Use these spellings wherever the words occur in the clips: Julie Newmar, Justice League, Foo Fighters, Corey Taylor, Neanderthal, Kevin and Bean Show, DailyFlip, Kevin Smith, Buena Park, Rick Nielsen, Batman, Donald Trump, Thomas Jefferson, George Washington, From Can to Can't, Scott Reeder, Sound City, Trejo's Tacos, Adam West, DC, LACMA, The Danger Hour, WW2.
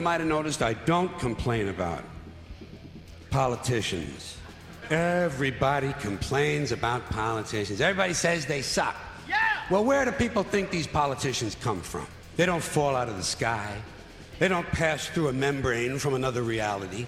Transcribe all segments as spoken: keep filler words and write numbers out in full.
you might have noticed I don't complain about politicians. Everybody complains about politicians. Everybody says they suck. Yeah. Well, where do people think these politicians come from? They don't fall out of the sky. They don't pass through a membrane from another reality.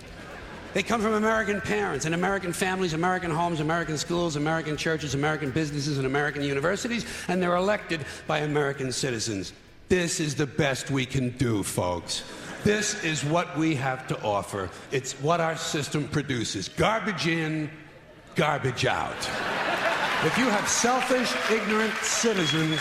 They come from American parents and American families, American homes, American schools, American churches, American businesses, and American universities, and they're elected by American citizens. This is the best we can do, folks. This is what we have to offer. It's what our system produces. Garbage in, garbage out. If you have selfish, ignorant citizens,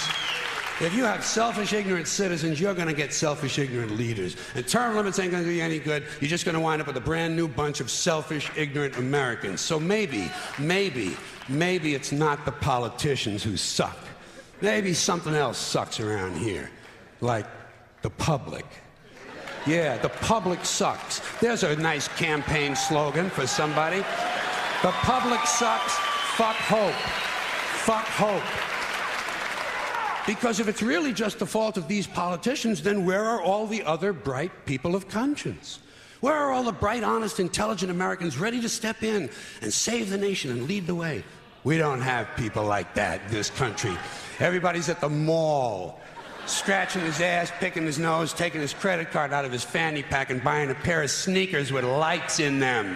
If you have selfish, ignorant citizens, you're going to get selfish, ignorant leaders. And term limits ain't going to do you any good. You're just going to wind up with a brand new bunch of selfish, ignorant Americans. So maybe, maybe, maybe it's not the politicians who suck. Maybe something else sucks around here, like the public. Yeah, the public sucks. There's a nice campaign slogan for somebody. The public sucks. Fuck hope. Fuck hope. Because if it's really just the fault of these politicians, then where are all the other bright people of conscience? Where are all the bright, honest, intelligent Americans ready to step in and save the nation and lead the way? We don't have people like that in this country. Everybody's at the mall, scratching his ass, picking his nose, taking his credit card out of his fanny pack and buying a pair of sneakers with lights in them.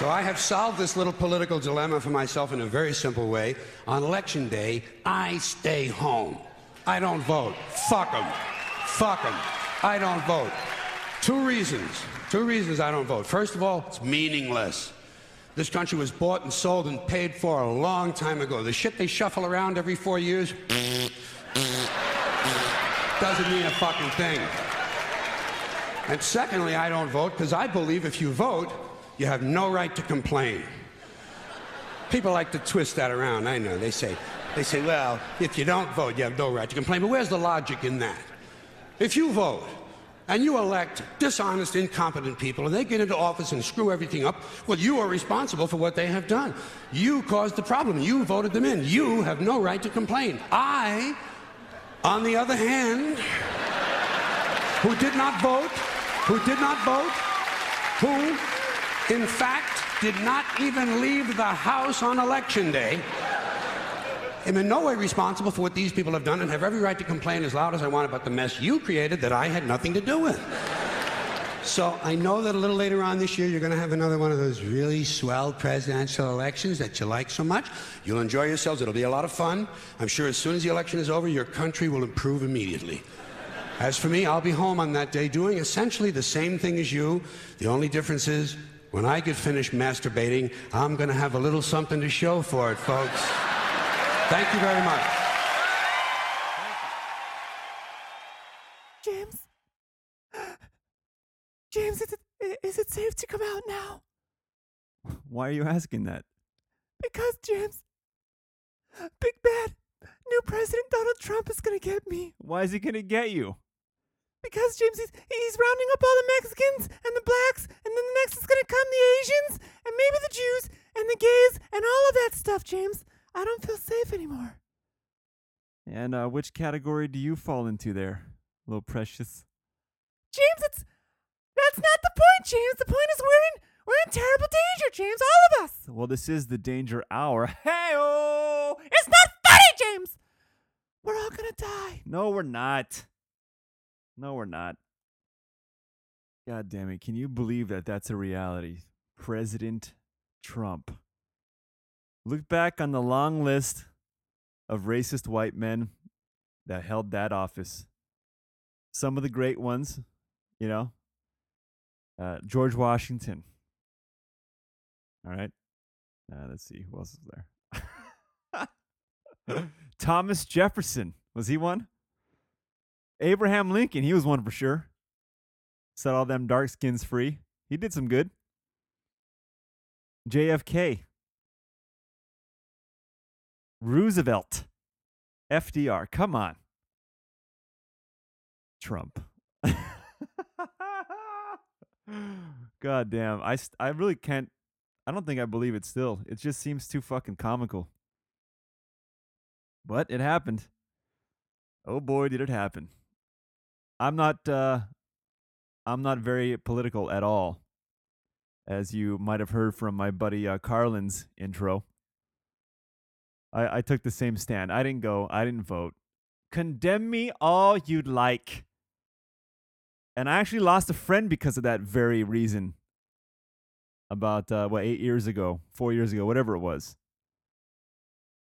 So I have solved this little political dilemma for myself in a very simple way. On election day, I stay home. I don't vote. Fuck them. Fuck them. I don't vote. Two reasons. Two reasons I don't vote. First of all, it's meaningless. This country was bought and sold and paid for a long time ago. The shit they shuffle around every four years doesn't mean a fucking thing. And secondly, I don't vote because I believe if you vote, you have no right to complain. People like to twist that around, I know. They say, they say, well, if you don't vote, you have no right to complain. But where's the logic in that? If you vote and you elect dishonest, incompetent people and they get into office and screw everything up, well, you are responsible for what they have done. You caused the problem. You voted them in. You have no right to complain. I, on the other hand, who did not vote, who did not vote, who... in fact, did not even leave the house on election day, I'm in no way responsible for what these people have done and have every right to complain as loud as I want about the mess you created that I had nothing to do with. So I know that a little later on this year, you're going to have another one of those really swell presidential elections that you like so much. You'll enjoy yourselves. It'll be a lot of fun. I'm sure as soon as the election is over, your country will improve immediately. As for me, I'll be home on that day doing essentially the same thing as you. The only difference is, when I get finished masturbating, I'm going to have a little something to show for it, folks. Thank you very much. James? James, is it, is it safe to come out now? Why are you asking that? Because, James, Big Bad, new President Donald Trump is going to get me. Why is he going to get you? Because, James, he's, he's rounding up all the Mexicans and the blacks, and then next is going to come the Asians, and maybe the Jews, and the gays, and all of that stuff, James. I don't feel safe anymore. And uh, which category do you fall into there, little precious? James, it's that's not the point, James. The point is we're in, we're in terrible danger, James, all of us. Well, this is the Danger Hour. Hey-oh! It's not funny, James! We're all going to die. No, we're not. No, we're not. God damn it. Can you believe that that's a reality? President Trump. Look back on the long list of racist white men that held that office. Some of the great ones, you know, uh, George Washington. All right. Uh, let's see. Who else is there? Thomas Jefferson. Was he one? Abraham Lincoln, he was one for sure. Set all them dark skins free. He did some good. J F K. Roosevelt. F D R. Come on. Trump. God damn. I, I really can't. I don't think I believe it still. It just seems too fucking comical. But it happened. Oh boy, did it happen. I'm not uh, I'm not very political at all, as you might have heard from my buddy uh, Carlin's intro. I, I took the same stand. I didn't go. I didn't vote. Condemn me all you'd like. And I actually lost a friend because of that very reason. About, uh, what, eight years ago, four years ago, whatever it was.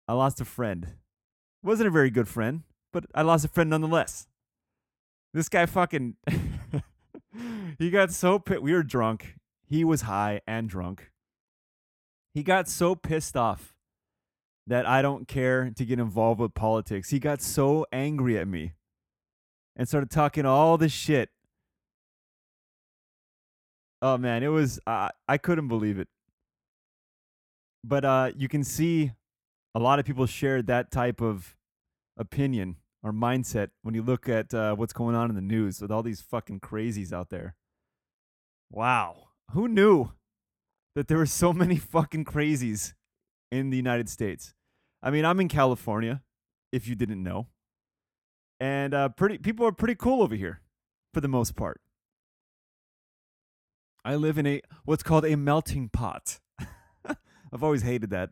I lost a friend. Wasn't a very good friend, but I lost a friend nonetheless. This guy fucking... he got so pissed. We were drunk. He was high and drunk. He got so pissed off that I don't care to get involved with politics. He got so angry at me and started talking all this shit. Oh, man, it was... Uh, I couldn't believe it. But uh, you can see a lot of people shared that type of opinion or mindset when you look at uh, what's going on in the news with all these fucking crazies out there. Wow. Who knew that there were so many fucking crazies in the United States? I mean, I'm in California, if you didn't know. And uh, pretty people are pretty cool over here, for the most part. I live in a what's called a melting pot. I've always hated that.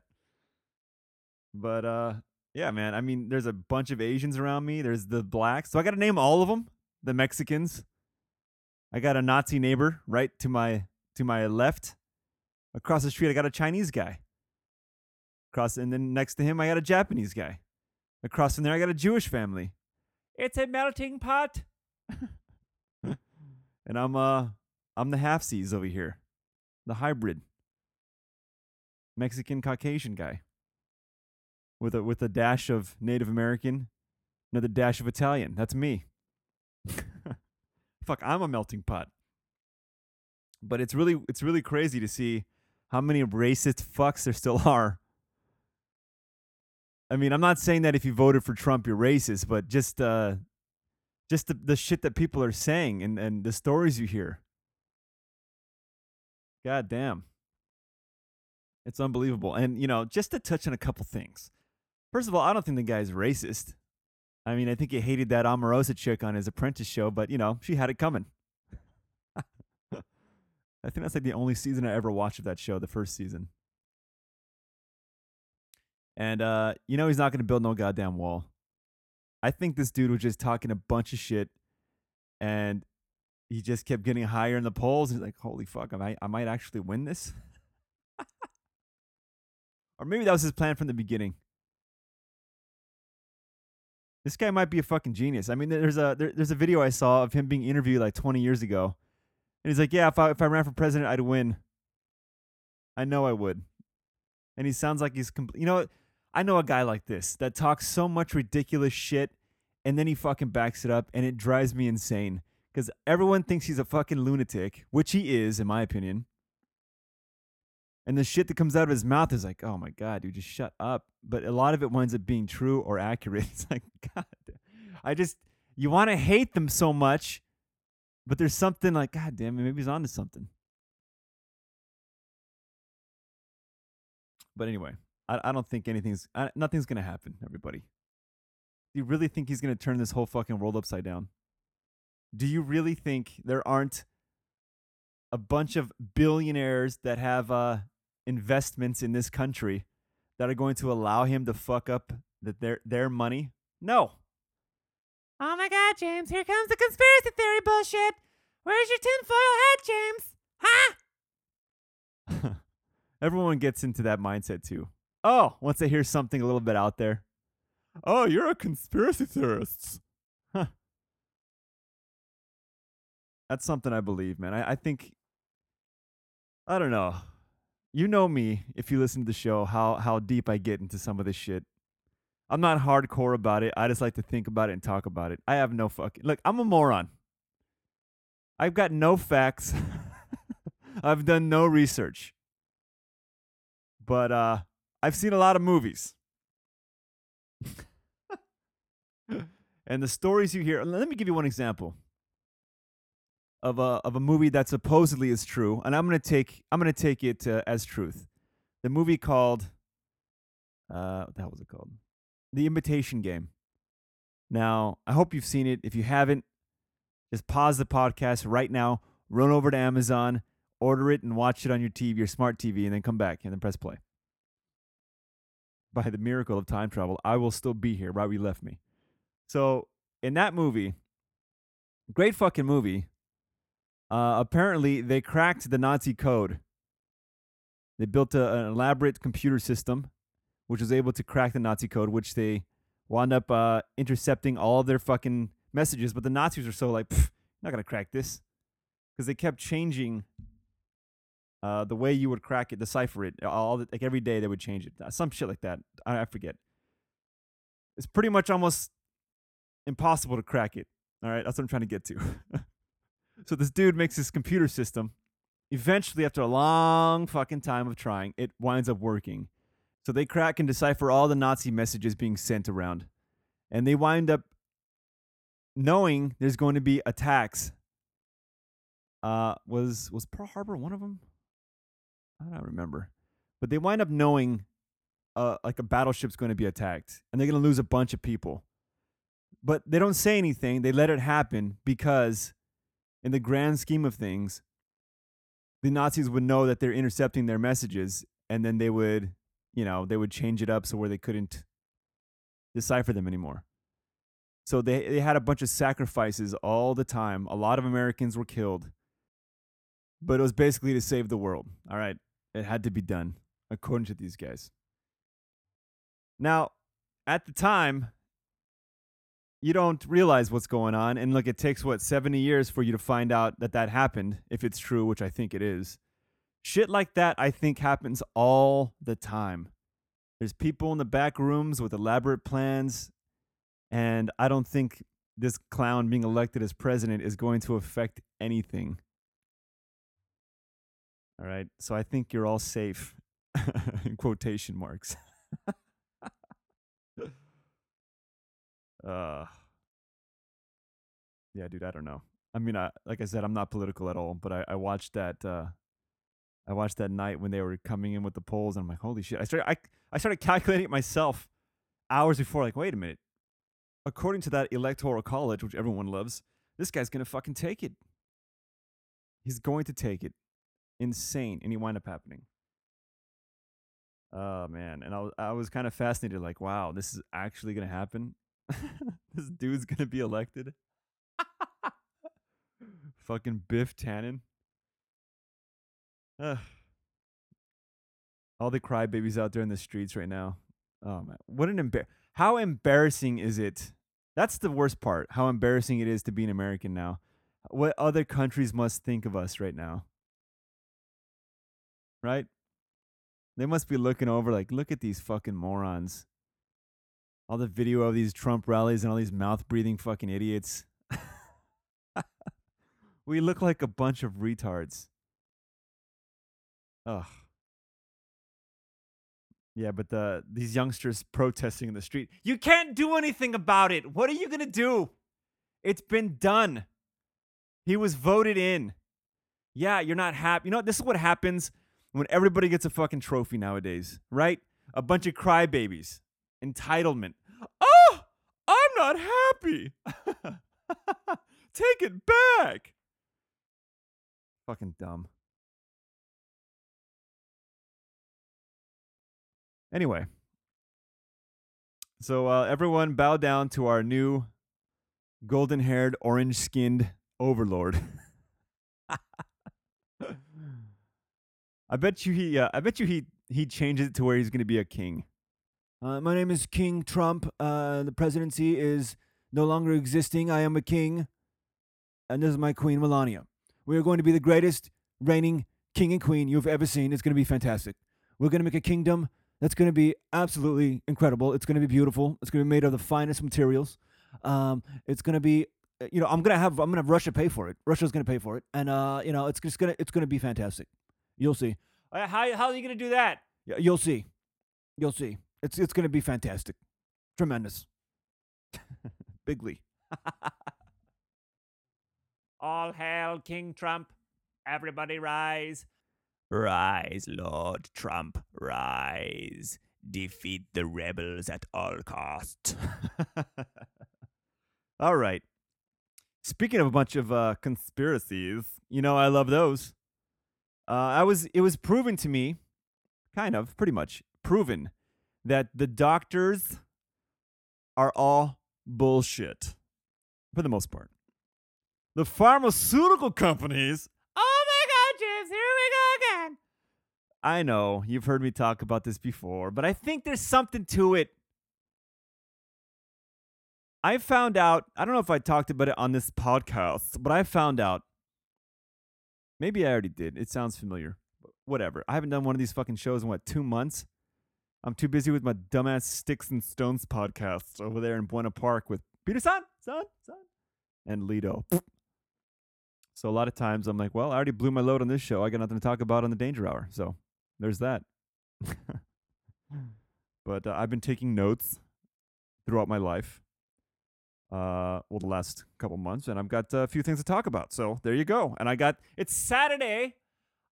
But, uh, yeah, man, I mean, there's a bunch of Asians around me. There's the blacks. So I got to name all of them. The Mexicans. I got a Nazi neighbor right to my to my left. Across the street, I got a Chinese guy. Across, and then next to him, I got a Japanese guy. Across from there, I got a Jewish family. It's a melting pot. And I'm uh, I'm the half-seas over here, the hybrid Mexican Caucasian guy with a with a dash of Native American, another dash of Italian. That's me. Fuck, I'm a melting pot. But it's really it's really crazy to see how many racist fucks there still are. I mean, I'm not saying that if you voted for Trump, you're racist, but just uh, just the, the shit that people are saying and, and the stories you hear. God damn. It's unbelievable. And, you know, just to touch on a couple things. First of all, I don't think the guy's racist. I mean, I think he hated that Omarosa chick on his Apprentice show, but, you know, she had it coming. I think that's like the only season I ever watched of that show, the first season. And, uh, you know, he's not going to build no goddamn wall. I think this dude was just talking a bunch of shit. And he just kept getting higher in the polls. He's like, holy fuck, I might, I might actually win this. Or maybe that was his plan from the beginning. This guy might be a fucking genius. I mean, there's a there, there's a video I saw of him being interviewed like twenty years ago. And he's like, yeah, if I, if I ran for president, I'd win. I know I would. And he sounds like he's... Compl- you know, I know a guy like this that talks so much ridiculous shit and then he fucking backs it up and it drives me insane because everyone thinks he's a fucking lunatic, which he is, in my opinion. And the shit that comes out of his mouth is like, oh my God, dude, just shut up. But a lot of it winds up being true or accurate. It's like, God, I just... You want to hate them so much, but there's something like, God damn it, maybe he's onto something. But anyway, I, I don't think anything's, I, nothing's going to happen, everybody. Do you really think he's going to turn this whole fucking world upside down? Do you really think there aren't a bunch of billionaires that have uh, investments in this country that are going to allow him to fuck up the, their, their money? No. Oh my God, James, here comes the conspiracy theory bullshit. Where's your tinfoil hat, James? Huh? Everyone gets into that mindset too. Oh, once they hear something a little bit out there. Oh, you're a conspiracy theorist. Huh. That's something I believe, man. I, I think, I don't know. You know me, if you listen to the show, how, how deep I get into some of this shit. I'm not hardcore about it. I just like to think about it and talk about it. I have no fucking... Look, I'm a moron. I've got no facts. I've done no research. But uh, I've seen a lot of movies. And the stories you hear... Let me give you one example of a, of a movie that supposedly is true. And I'm going to take I'm gonna take it uh, as truth. The movie called... Uh, what the hell was it called? The Imitation Game. Now, I hope you've seen it. If you haven't, just pause the podcast right now, run over to Amazon, order it, and watch it on your T V, your smart T V, and then come back and then press play. By the miracle of time travel, I will still be here right where you left me. So in that movie, great fucking movie, uh, apparently they cracked the Nazi code. They built a, an elaborate computer system which was able to crack the Nazi code, which they wound up uh, intercepting all of their fucking messages. But the Nazis were so like, not going to crack this, because they kept changing uh, the way you would crack it, decipher it. All the, like every day they would change it. Some shit like that. I, I forget. It's pretty much almost impossible to crack it. All right, that's what I'm trying to get to. So this dude makes this computer system. Eventually, after a long fucking time of trying, it winds up working. So they crack and decipher all the Nazi messages being sent around. And they wind up knowing there's going to be attacks. Uh, was was Pearl Harbor one of them? I don't remember. But they wind up knowing uh, like a battleship's going to be attacked. And they're going to lose a bunch of people. But they don't say anything. They let it happen because in the grand scheme of things, the Nazis would know that they're intercepting their messages. And then they would... You know, they would change it up so where they couldn't decipher them anymore. So they, they had a bunch of sacrifices all the time. A lot of Americans were killed. But it was basically to save the world. All right. It had to be done, according to these guys. Now, at the time, you don't realize what's going on. And look, it takes, what, seventy years for you to find out that that happened, if it's true, which I think it is. Shit like that, I think, happens all the time. There's people in the back rooms with elaborate plans, and I don't think this clown being elected as president is going to affect anything. All right, so I think you're all safe, in quotation marks. uh, yeah, dude, I don't know. I mean, I, like I said, I'm not political at all, but I, I watched that... Uh, I watched that night when they were coming in with the polls, and I'm like, holy shit. I started I, I started calculating it myself hours before, like, wait a minute. According to that electoral college, which everyone loves, this guy's going to fucking take it. He's going to take it. Insane. And he wound up happening. Oh, man. And I was, I was kind of fascinated, like, wow, this is actually going to happen? This dude's going to be elected? Fucking Biff Tannen. Ugh. All the crybabies out there in the streets right now. Oh man, what an embar! How embarrassing is it? That's the worst part. How embarrassing it is to be an American now. What other countries must think of us right now? Right? They must be looking over like, look at these fucking morons. All the video of these Trump rallies and all these mouth-breathing fucking idiots. We look like a bunch of retards. Ugh. Yeah, but the these youngsters protesting in the street. You can't do anything about it. What are you going to do? It's been done. He was voted in. Yeah, you're not happy. You know, this is what happens when everybody gets a fucking trophy nowadays, right? A bunch of crybabies. Entitlement. Oh, I'm not happy. Take it back. Fucking dumb. Anyway, so uh, everyone bow down to our new golden-haired, orange-skinned overlord. I bet you he. Uh, I bet you he. He changes it to where he's going to be a king. Uh, my name is King Trump. Uh, the presidency is no longer existing. I am a king, and this is my Queen Melania. We are going to be the greatest reigning king and queen you've ever seen. It's going to be fantastic. We're going to make a kingdom. That's going to be absolutely incredible. It's going to be beautiful. It's going to be made of the finest materials. Um, it's going to be, you know, I'm going to have, I'm going to have Russia pay for it. Russia's going to pay for it. And, uh, you know, it's just going to, it's going to be fantastic. You'll see. How, how are you going to do that? You'll see. You'll see. It's, it's going to be fantastic. Tremendous. Bigly. All hail King Trump. Everybody rise. Rise, Lord Trump, rise. Defeat the rebels at all costs. All right. Speaking of a bunch of uh, conspiracies, you know, I love those. Uh, I was it was proven to me, kind of, pretty much proven, that the doctors are all bullshit for the most part. The pharmaceutical companies. Oh my God, James! Here we go again. I know you've heard me talk about this before, but I think there's something to it. I found out, I don't know if I talked about it on this podcast, but I found out, maybe I already did. It sounds familiar. Whatever. I haven't done one of these fucking shows in, what, two months? I'm too busy with my dumbass Sticks and Stones podcast over there in Buena Park with Peter Sun, Sun, Sun, and Lido. So a lot of times I'm like, well, I already blew my load on this show. I got nothing to talk about on the Danger Hour. So there's that. But uh, I've been taking notes throughout my life. Uh, well, the last couple months, and I've got a few things to talk about. So there you go. And I got, it's Saturday.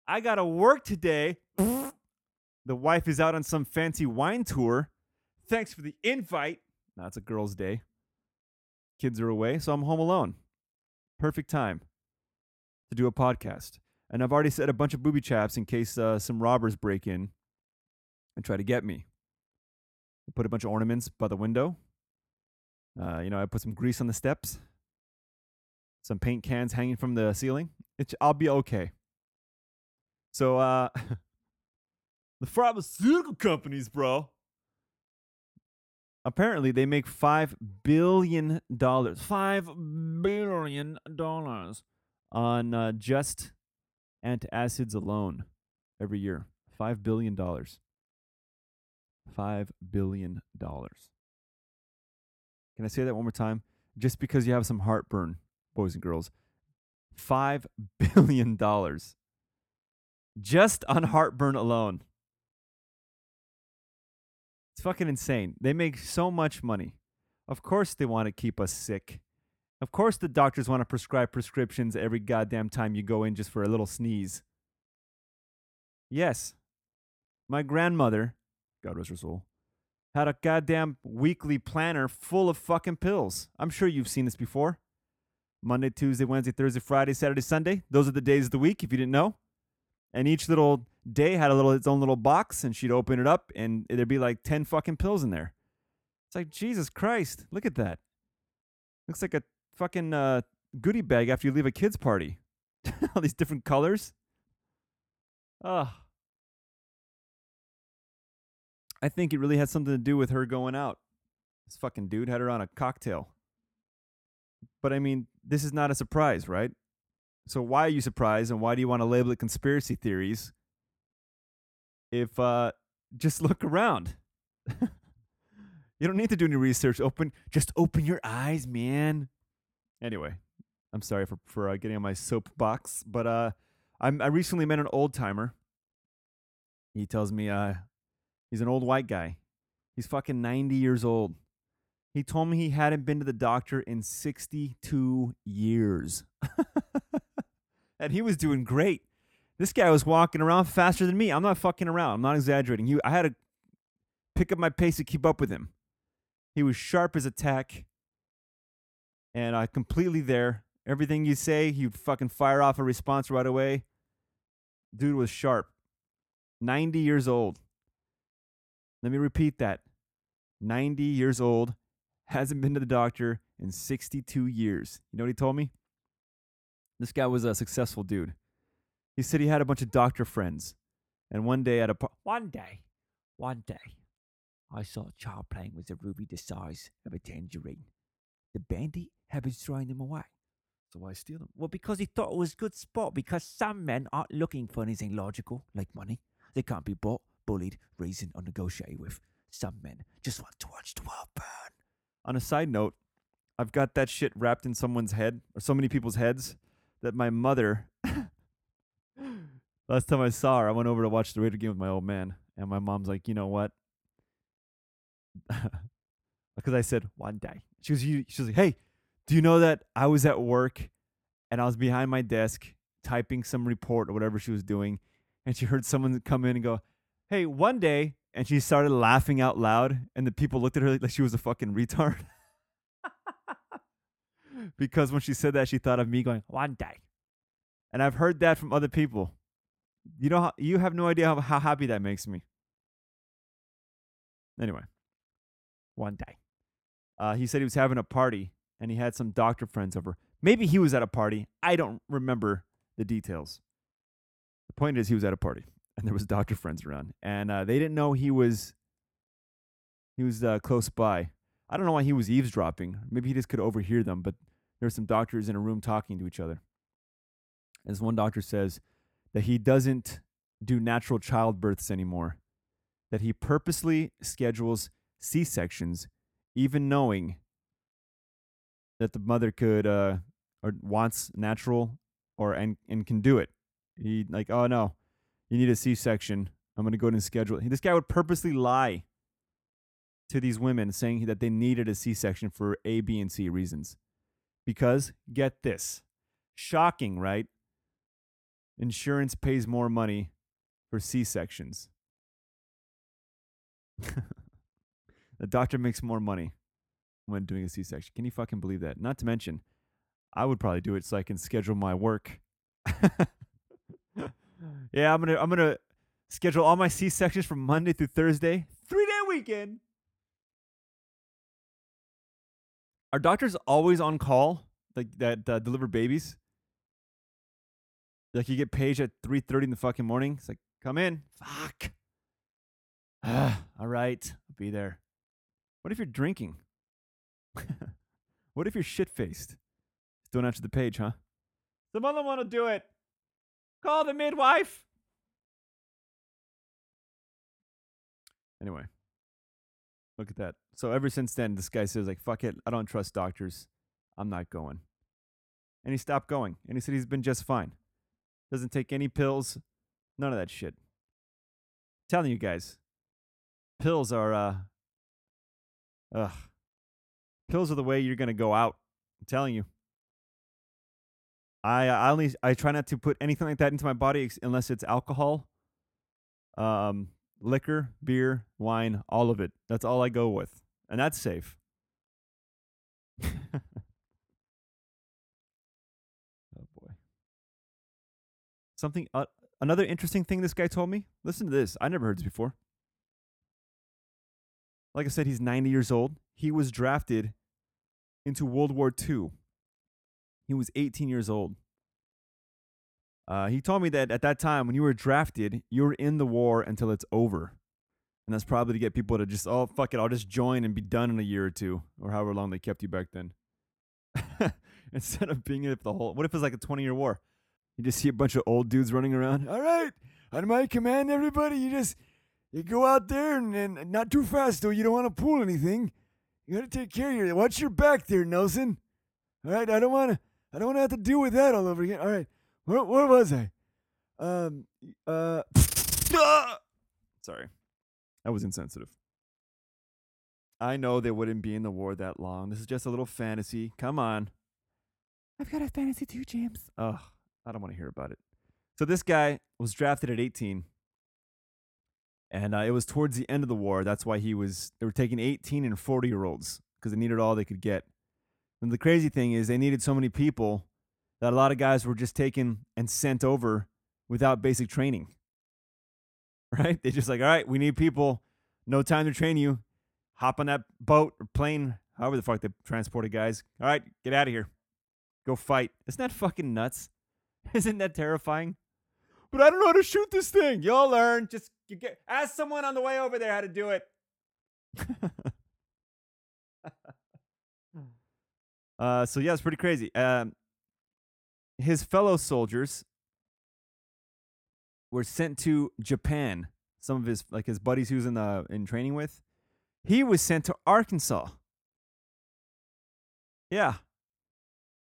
I got to work today. The wife is out on some fancy wine tour. Thanks for the invite. Now it's a girl's day. Kids are away, so I'm home alone. Perfect time to do a podcast. And I've already set a bunch of booby traps in case uh, some robbers break in and try to get me. I put a bunch of ornaments by the window. Uh, you know, I put some grease on the steps, some paint cans hanging from the ceiling. It's, I'll be okay. So, uh, the pharmaceutical companies, bro. Apparently, they make five billion dollars. five billion dollars on uh, just antacids alone every year. five billion dollars. five billion dollars. Can I say that one more time? Just because you have some heartburn, boys and girls. five billion dollars. Just on heartburn alone. It's fucking insane. They make so much money. Of course they want to keep us sick. Of course the doctors want to prescribe prescriptions every goddamn time you go in just for a little sneeze. Yes. My grandmother, God rest her soul, had a goddamn weekly planner full of fucking pills. I'm sure you've seen this before. Monday, Tuesday, Wednesday, Thursday, Friday, Saturday, Sunday. Those are the days of the week, if you didn't know. And each little day had a little its own little box, and she'd open it up, and there'd be like ten fucking pills in there. It's like, Jesus Christ, look at that. Looks like a fucking uh, goodie bag after you leave a kid's party. All these different colors. Ugh. I think it really had something to do with her going out. This fucking dude had her on a cocktail. But I mean, this is not a surprise, right? So why are you surprised, and why do you want to label it conspiracy theories? If uh, just look around. You don't need to do any research. Open, just open your eyes, man. Anyway, I'm sorry for for uh, getting on my soapbox, but uh, I'm I recently met an old timer. He tells me, uh. He's an old white guy. He's fucking ninety years old. He told me he hadn't been to the doctor in sixty-two years. And he was doing great. This guy was walking around faster than me. I'm not fucking around. I'm not exaggerating. He, I had to pick up my pace to keep up with him. He was sharp as a tack. And I uh, completely there. Everything you say, he'd fucking fire off a response right away. Dude was sharp. ninety years old. Let me repeat that. ninety years old, hasn't been to the doctor in sixty-two years. You know what he told me? This guy was a successful dude. He said he had a bunch of doctor friends. And one day at a... Par- one day, one day, I saw a child playing with a ruby the size of a tangerine. The bandit had been throwing them away. So why steal them? Well, because he thought it was a good sport, because some men aren't looking for anything logical, like money. They can't be bought, bullied, reasoned, or negotiated with. Some men just want to watch the world burn. On a side note, I've got that shit wrapped in someone's head, or so many people's heads, that my mother, last time I saw her, I went over to watch the Raider game with my old man, and my mom's like, you know what? Because I said, one day. She was, she was like, hey, do you know that I was at work, and I was behind my desk, typing some report or whatever she was doing, and she heard someone come in and go, hey, one day, and she started laughing out loud, and the people looked at her like she was a fucking retard. because when she said that, she thought of me going, one day. And I've heard that from other people. You know, you have no idea how, how happy that makes me. Anyway, one day. Uh, he said he was having a party, and he had some doctor friends over. Maybe he was at a party. I don't remember the details. The point is, he was at a party, and there was doctor friends around. And uh, they didn't know he was he was uh, close by. I don't know why he was eavesdropping. Maybe he just could overhear them, but there were some doctors in a room talking to each other. As one doctor says, that he doesn't do natural childbirths anymore, that he purposely schedules C-sections, even knowing that the mother could uh, or wants natural or and, and can do it. He like, oh no, you need a C-section. I'm going to go ahead and schedule it. This guy would purposely lie to these women saying that they needed a C-section for A, B, and C reasons. Because, get this, shocking, right? Insurance pays more money for C-sections. The doctor makes more money when doing a C-section. Can you fucking believe that? Not to mention, I would probably do it so I can schedule my work. Yeah, I'm gonna I'm gonna schedule all my C-sections from Monday through Thursday, three day weekend. Are doctors always on call, like that uh, deliver babies? Like you get paged at three thirty in the fucking morning. It's like, come in, fuck. All right, I'll be there. What if you're drinking? What if you're shit-faced? Don't answer the page, huh? The mother want to do it. Call the midwife. Anyway, look at that. So ever since then, this guy says, like, fuck it, I don't trust doctors. I'm not going. And he stopped going. And he said he's been just fine. Doesn't take any pills. None of that shit. I'm telling you guys, pills are, uh, ugh. Pills are the way you're going to go out. I'm telling you. I I only I try not to put anything like that into my body unless it's alcohol, um, liquor, beer, wine, all of it. That's all I go with, and that's safe. Oh boy! Something uh, another interesting thing this guy told me. Listen to this. I never heard this before. Like I said, he's ninety years old. He was drafted into World War Two. He was eighteen years old. Uh, he told me that at that time, when you were drafted, you were in the war until it's over. And that's probably to get people to just, oh, fuck it, I'll just join and be done in a year or two, or however long they kept you back then. Instead of being in the whole, what if it's like a twenty-year war? You just see a bunch of old dudes running around. All right, on my command, everybody, you just you go out there and, and not too fast, though. You don't want to pull anything. You got to take care of your, watch your back there, Nelson. All right, I don't want to. I don't want to have to deal with that all over again. All right. Where, where was I? Um, uh, sorry. That was insensitive. I know they wouldn't be in the war that long. This is just a little fantasy. Come on. I've got a fantasy too, James. Oh, I don't want to hear about it. So this guy was drafted at eighteen. And uh, it was towards the end of the war. That's why he was, they were taking eighteen and forty-year-olds because they needed all they could get. And the crazy thing is they needed so many people that a lot of guys were just taken and sent over without basic training, right? They're just like, all right, we need people. No time to train you. Hop on that boat or plane, however the fuck they transported guys. All right, get out of here. Go fight. Isn't that fucking nuts? Isn't that terrifying? But I don't know how to shoot this thing. You'll learn. Just you get, ask someone on the way over there how to do it. Uh, so, yeah, it's pretty crazy. Um, his fellow soldiers were sent to Japan. Some of his, like his buddies he was in, the, in training with. He was sent to Arkansas. Yeah.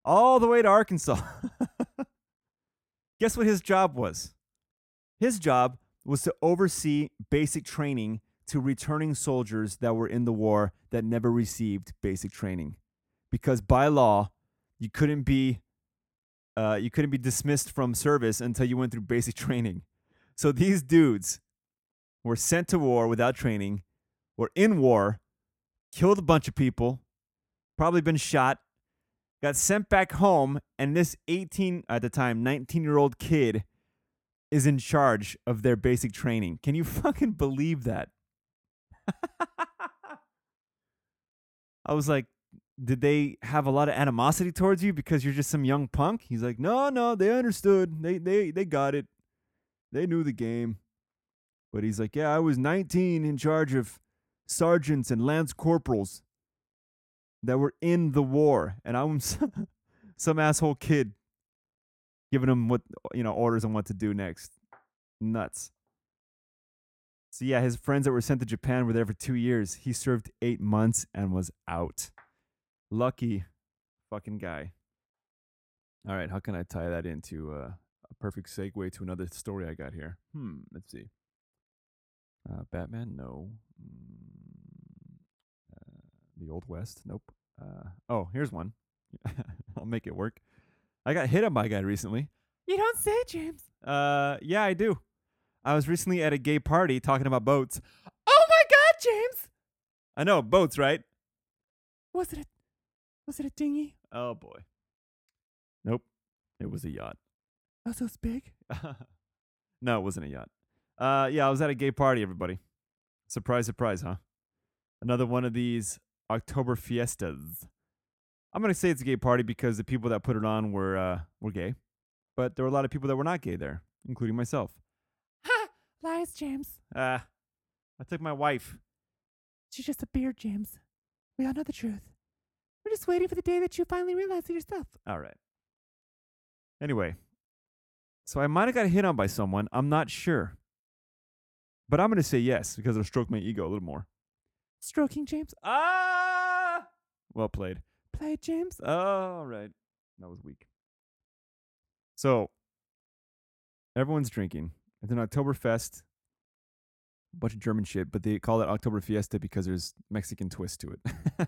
All the way to Arkansas. Guess what his job was? His job was to oversee basic training to returning soldiers that were in the war that never received basic training. Because by law, you couldn't be, uh, you couldn't be dismissed from service until you went through basic training. So these dudes were sent to war without training, were in war, killed a bunch of people, probably been shot, got sent back home, and this eighteen, at the time, nineteen-year-old kid is in charge of their basic training. Can you fucking believe that? I was like, did they have a lot of animosity towards you because you're just some young punk? He's like, no, no, they understood. They they they got it. They knew the game. But he's like, yeah, I was nineteen in charge of sergeants and lance corporals that were in the war. And I'm some, some asshole kid giving them what, you know, orders on what to do next. Nuts. So yeah, his friends that were sent to Japan were there for two years. He served eight months and was out. Lucky fucking guy. All right, how can I tie that into uh, a perfect segue to another story I got here? Hmm, let's see. Uh, Batman? No. Mm, uh, the Old West? Nope. Uh, oh, here's one. I'll make it work. I got hit on by a guy recently. You don't say, James. Uh, yeah, I do. I was recently at a gay party talking about boats. Oh my God, James! I know, boats, right? Was it a Was it a dinghy? Oh, boy. Nope. It was a yacht. Oh, so it's big? No, it wasn't a yacht. Uh, yeah, I was at a gay party, everybody. Surprise, surprise, huh? Another one of these October fiestas. I'm going to say it's a gay party because the people that put it on were uh, were gay. But there were a lot of people that were not gay there, including myself. Ha! Lies, James. Uh, I took my wife. She's just a beard, James. We all know the truth. We're just waiting for the day that you finally realize it yourself. All right. Anyway, so I might have got hit on by someone. I'm not sure. But I'm going to say yes because it'll stroke my ego a little more. Stroking, James? Ah! Well played. Played, James? All right. That was weak. So, everyone's drinking. It's an Oktoberfest. A bunch of German shit, but they call it October Fiesta because there's Mexican twist to it.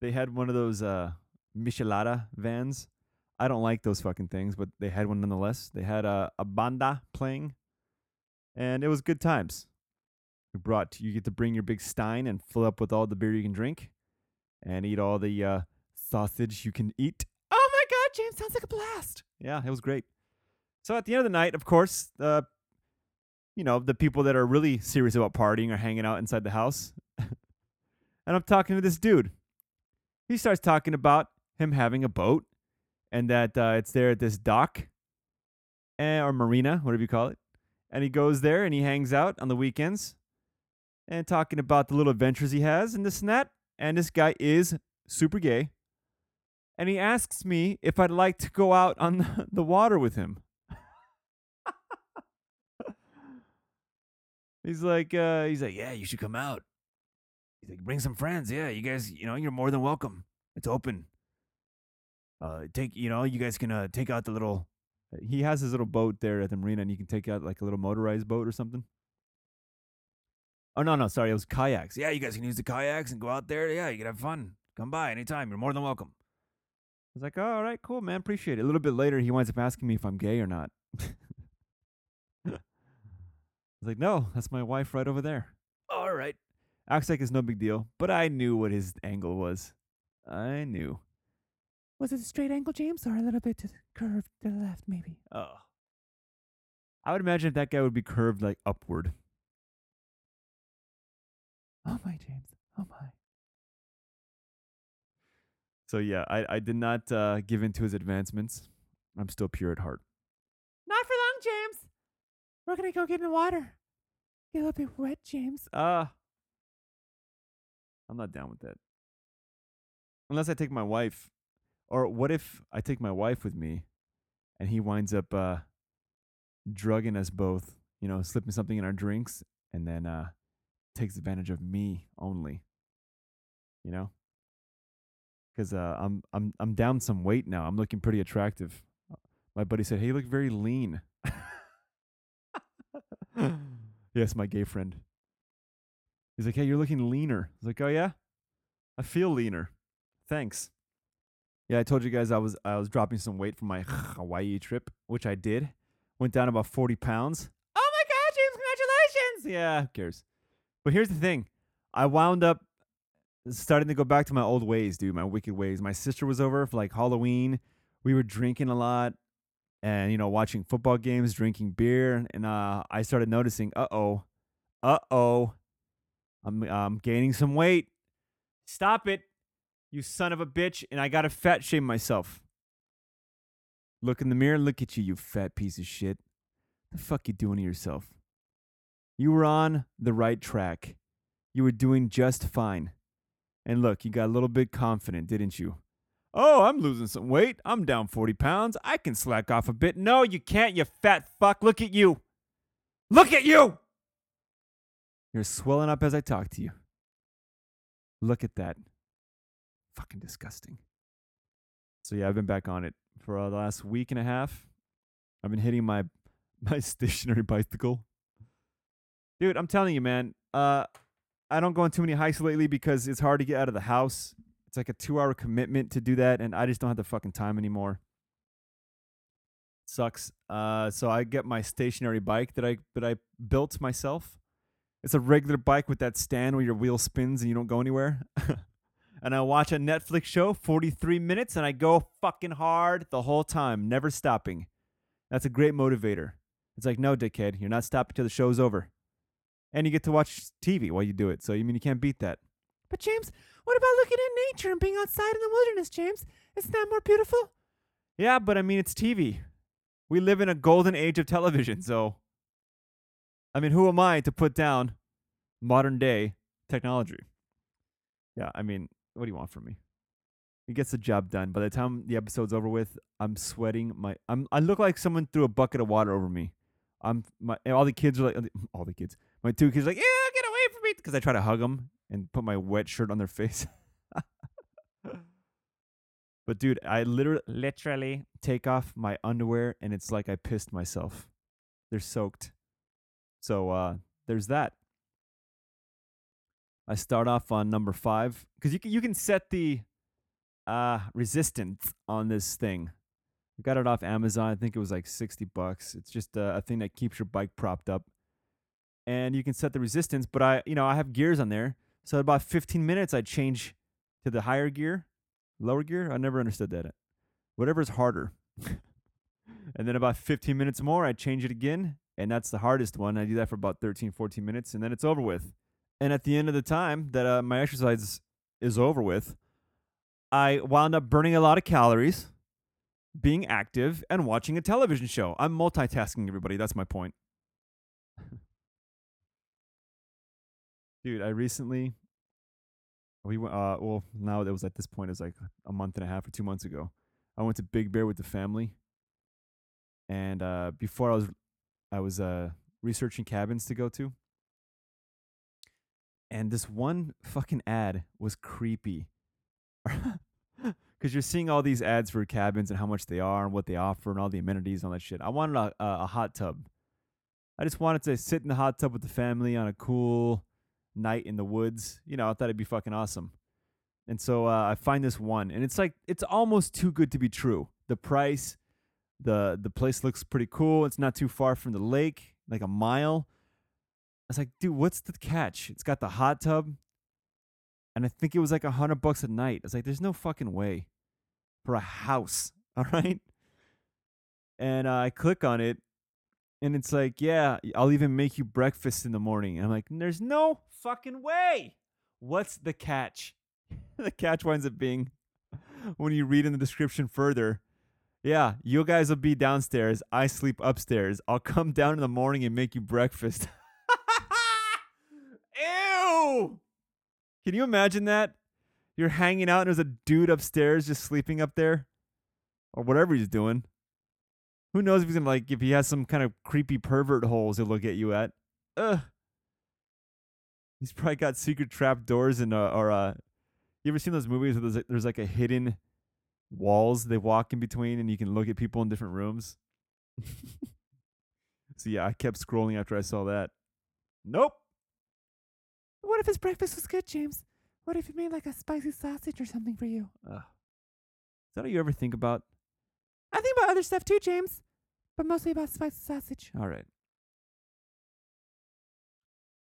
They had one of those uh, Michelada vans. I don't like those fucking things, but they had one nonetheless. They had a, a banda playing, and it was good times. We brought you get to bring your big stein and fill up with all the beer you can drink, and eat all the uh, sausage you can eat. Oh my God, James, sounds like a blast! Yeah, it was great. So at the end of the night, of course, uh, you know, the people that are really serious about partying are hanging out inside the house, and I'm talking to this dude. He starts talking about him having a boat and that uh, it's there at this dock eh, or marina, whatever you call it. And he goes there and he hangs out on the weekends and talking about the little adventures he has and this and that. And this guy is super gay. And he asks me if I'd like to go out on the water with him. He's like, uh, he's like, yeah, you should come out. He's like, bring some friends. Yeah, you guys, you know, you're more than welcome. It's open. Uh, take, you know, you guys can uh, take out the little... He has his little boat there at the marina, and you can take out like a little motorized boat or something. Oh, no, no, sorry. It was kayaks. Yeah, you guys can use the kayaks and go out there. Yeah, you can have fun. Come by anytime. You're more than welcome. I was like, oh, all right, cool, man. Appreciate it. A little bit later, he winds up asking me if I'm gay or not. I was like, no, that's my wife right over there. All right. Acts like it's no big deal, but I knew what his angle was. I knew. Was it a straight angle, James, or a little bit to the curved to the left, maybe? Oh. I would imagine if that guy would be curved, like, upward. Oh, my, James. Oh, my. So, yeah, I, I did not uh, give in to his advancements. I'm still pure at heart. Not for long, James. We're going to go get in the water. Get a little bit wet, James. Uh... I'm not down with that. Unless I take my wife. Or what if I take my wife with me and he winds up uh, drugging us both, you know, slipping something in our drinks and then uh, takes advantage of me only, you know? Because uh, I'm, I'm, I'm down some weight now. I'm looking pretty attractive. My buddy said, hey, you look very lean. Yes, my gay friend. He's like, hey, you're looking leaner. I was like, oh, yeah? I feel leaner. Thanks. Yeah, I told you guys I was I was dropping some weight from my Hawaii trip, which I did. Went down about forty pounds. Oh, my God, James, congratulations. Yeah, who cares? But here's the thing. I wound up starting to go back to my old ways, dude, my wicked ways. My sister was over for like Halloween. We were drinking a lot and, you know, watching football games, drinking beer. And uh, I started noticing, uh-oh, uh-oh, I'm, I'm gaining some weight. Stop it, you son of a bitch. And I got to fat shame myself. Look in the mirror. Look at you, you fat piece of shit. What the fuck you doing to yourself? You were on the right track. You were doing just fine. And look, you got a little bit confident, didn't you? Oh, I'm losing some weight. I'm down forty pounds. I can slack off a bit. No, you can't, you fat fuck. Look at you. Look at you. You're swelling up as I talk to you. Look at that. Fucking disgusting. So yeah, I've been back on it for uh, the last week and a half. I've been hitting my, my stationary bicycle. Dude, I'm telling you, man. Uh, I don't go on too many hikes lately because it's hard to get out of the house. It's like a two-hour commitment to do that, and I just don't have the fucking time anymore. Sucks. Uh, so I get my stationary bike that I that I built myself. It's a regular bike with that stand where your wheel spins and you don't go anywhere. And I watch a Netflix show, forty-three minutes, and I go fucking hard the whole time, never stopping. That's a great motivator. It's like, no, dickhead, you're not stopping till the show's over. And you get to watch T V while you do it. So, you mean, you can't beat that. But, James, what about looking at nature and being outside in the wilderness, James? Isn't that more beautiful? Yeah, but, I mean, it's T V. We live in a golden age of television, so. I mean, who am I to put down modern-day technology? Yeah, I mean, what do you want from me? It gets the job done. By the time the episode's over with, I'm sweating. My, I'm, I look like someone threw a bucket of water over me. I'm my all the kids are like all the kids. My two kids are like, yeah, get away from me, because I try to hug them and put my wet shirt on their face. But dude, I literally literally take off my underwear and it's like I pissed myself. They're soaked. So uh, there's that. I start off on number five because you can, you can set the uh, resistance on this thing. I got it off Amazon. I think it was like sixty bucks. It's just a, a thing that keeps your bike propped up. And you can set the resistance, but I, you know, I have gears on there. So about fifteen minutes, I change to the higher gear, lower gear. I never understood that. Whatever's harder. And then about fifteen minutes more, I change it again. And that's the hardest one. I do that for about thirteen, fourteen minutes, and then it's over with. And at the end of the time that uh, my exercise is over with, I wound up burning a lot of calories, being active, and watching a television show. I'm multitasking, everybody. That's my point. Dude, I recently, we went, uh, well, now it was at this point, it was like a month and a half or two months ago. I went to Big Bear with the family. And uh, before I was, I was uh, researching cabins to go to. And this one fucking ad was creepy. Because you're seeing all these ads for cabins and how much they are and what they offer and all the amenities and all that shit. I wanted a, a, a hot tub. I just wanted to sit in the hot tub with the family on a cool night in the woods. You know, I thought it'd be fucking awesome. And so uh, I find this one. And it's like, it's almost too good to be true. The price, the the place looks pretty cool. It's not too far from the lake, like a mile. I was like, dude, what's the catch? It's got the hot tub. And I think it was like a hundred bucks a night. I was like, there's no fucking way for a house. All right. And uh, I click on it and it's like, yeah, I'll even make you breakfast in the morning. And I'm like, there's no fucking way. What's the catch? The catch winds up being when you read in the description further. Yeah. You guys will be downstairs. I sleep upstairs. I'll come down in the morning and make you breakfast. Ew. Can you imagine that? You're hanging out and there's a dude upstairs just sleeping up there or whatever he's doing. Who knows if he's going to like, if he has some kind of creepy pervert holes he'll look at you at. Ugh. He's probably got secret trap doors and, uh, or, uh, you ever seen those movies where there's like, there's like a hidden walls they walk in between and you can look at people in different rooms? So yeah, I kept scrolling after I saw that. Nope. What if his breakfast was good, James? What if he made like a spicy sausage or something for you? Uh, is that what you ever think about? I think about other stuff too, James, but mostly about spicy sausage. All right.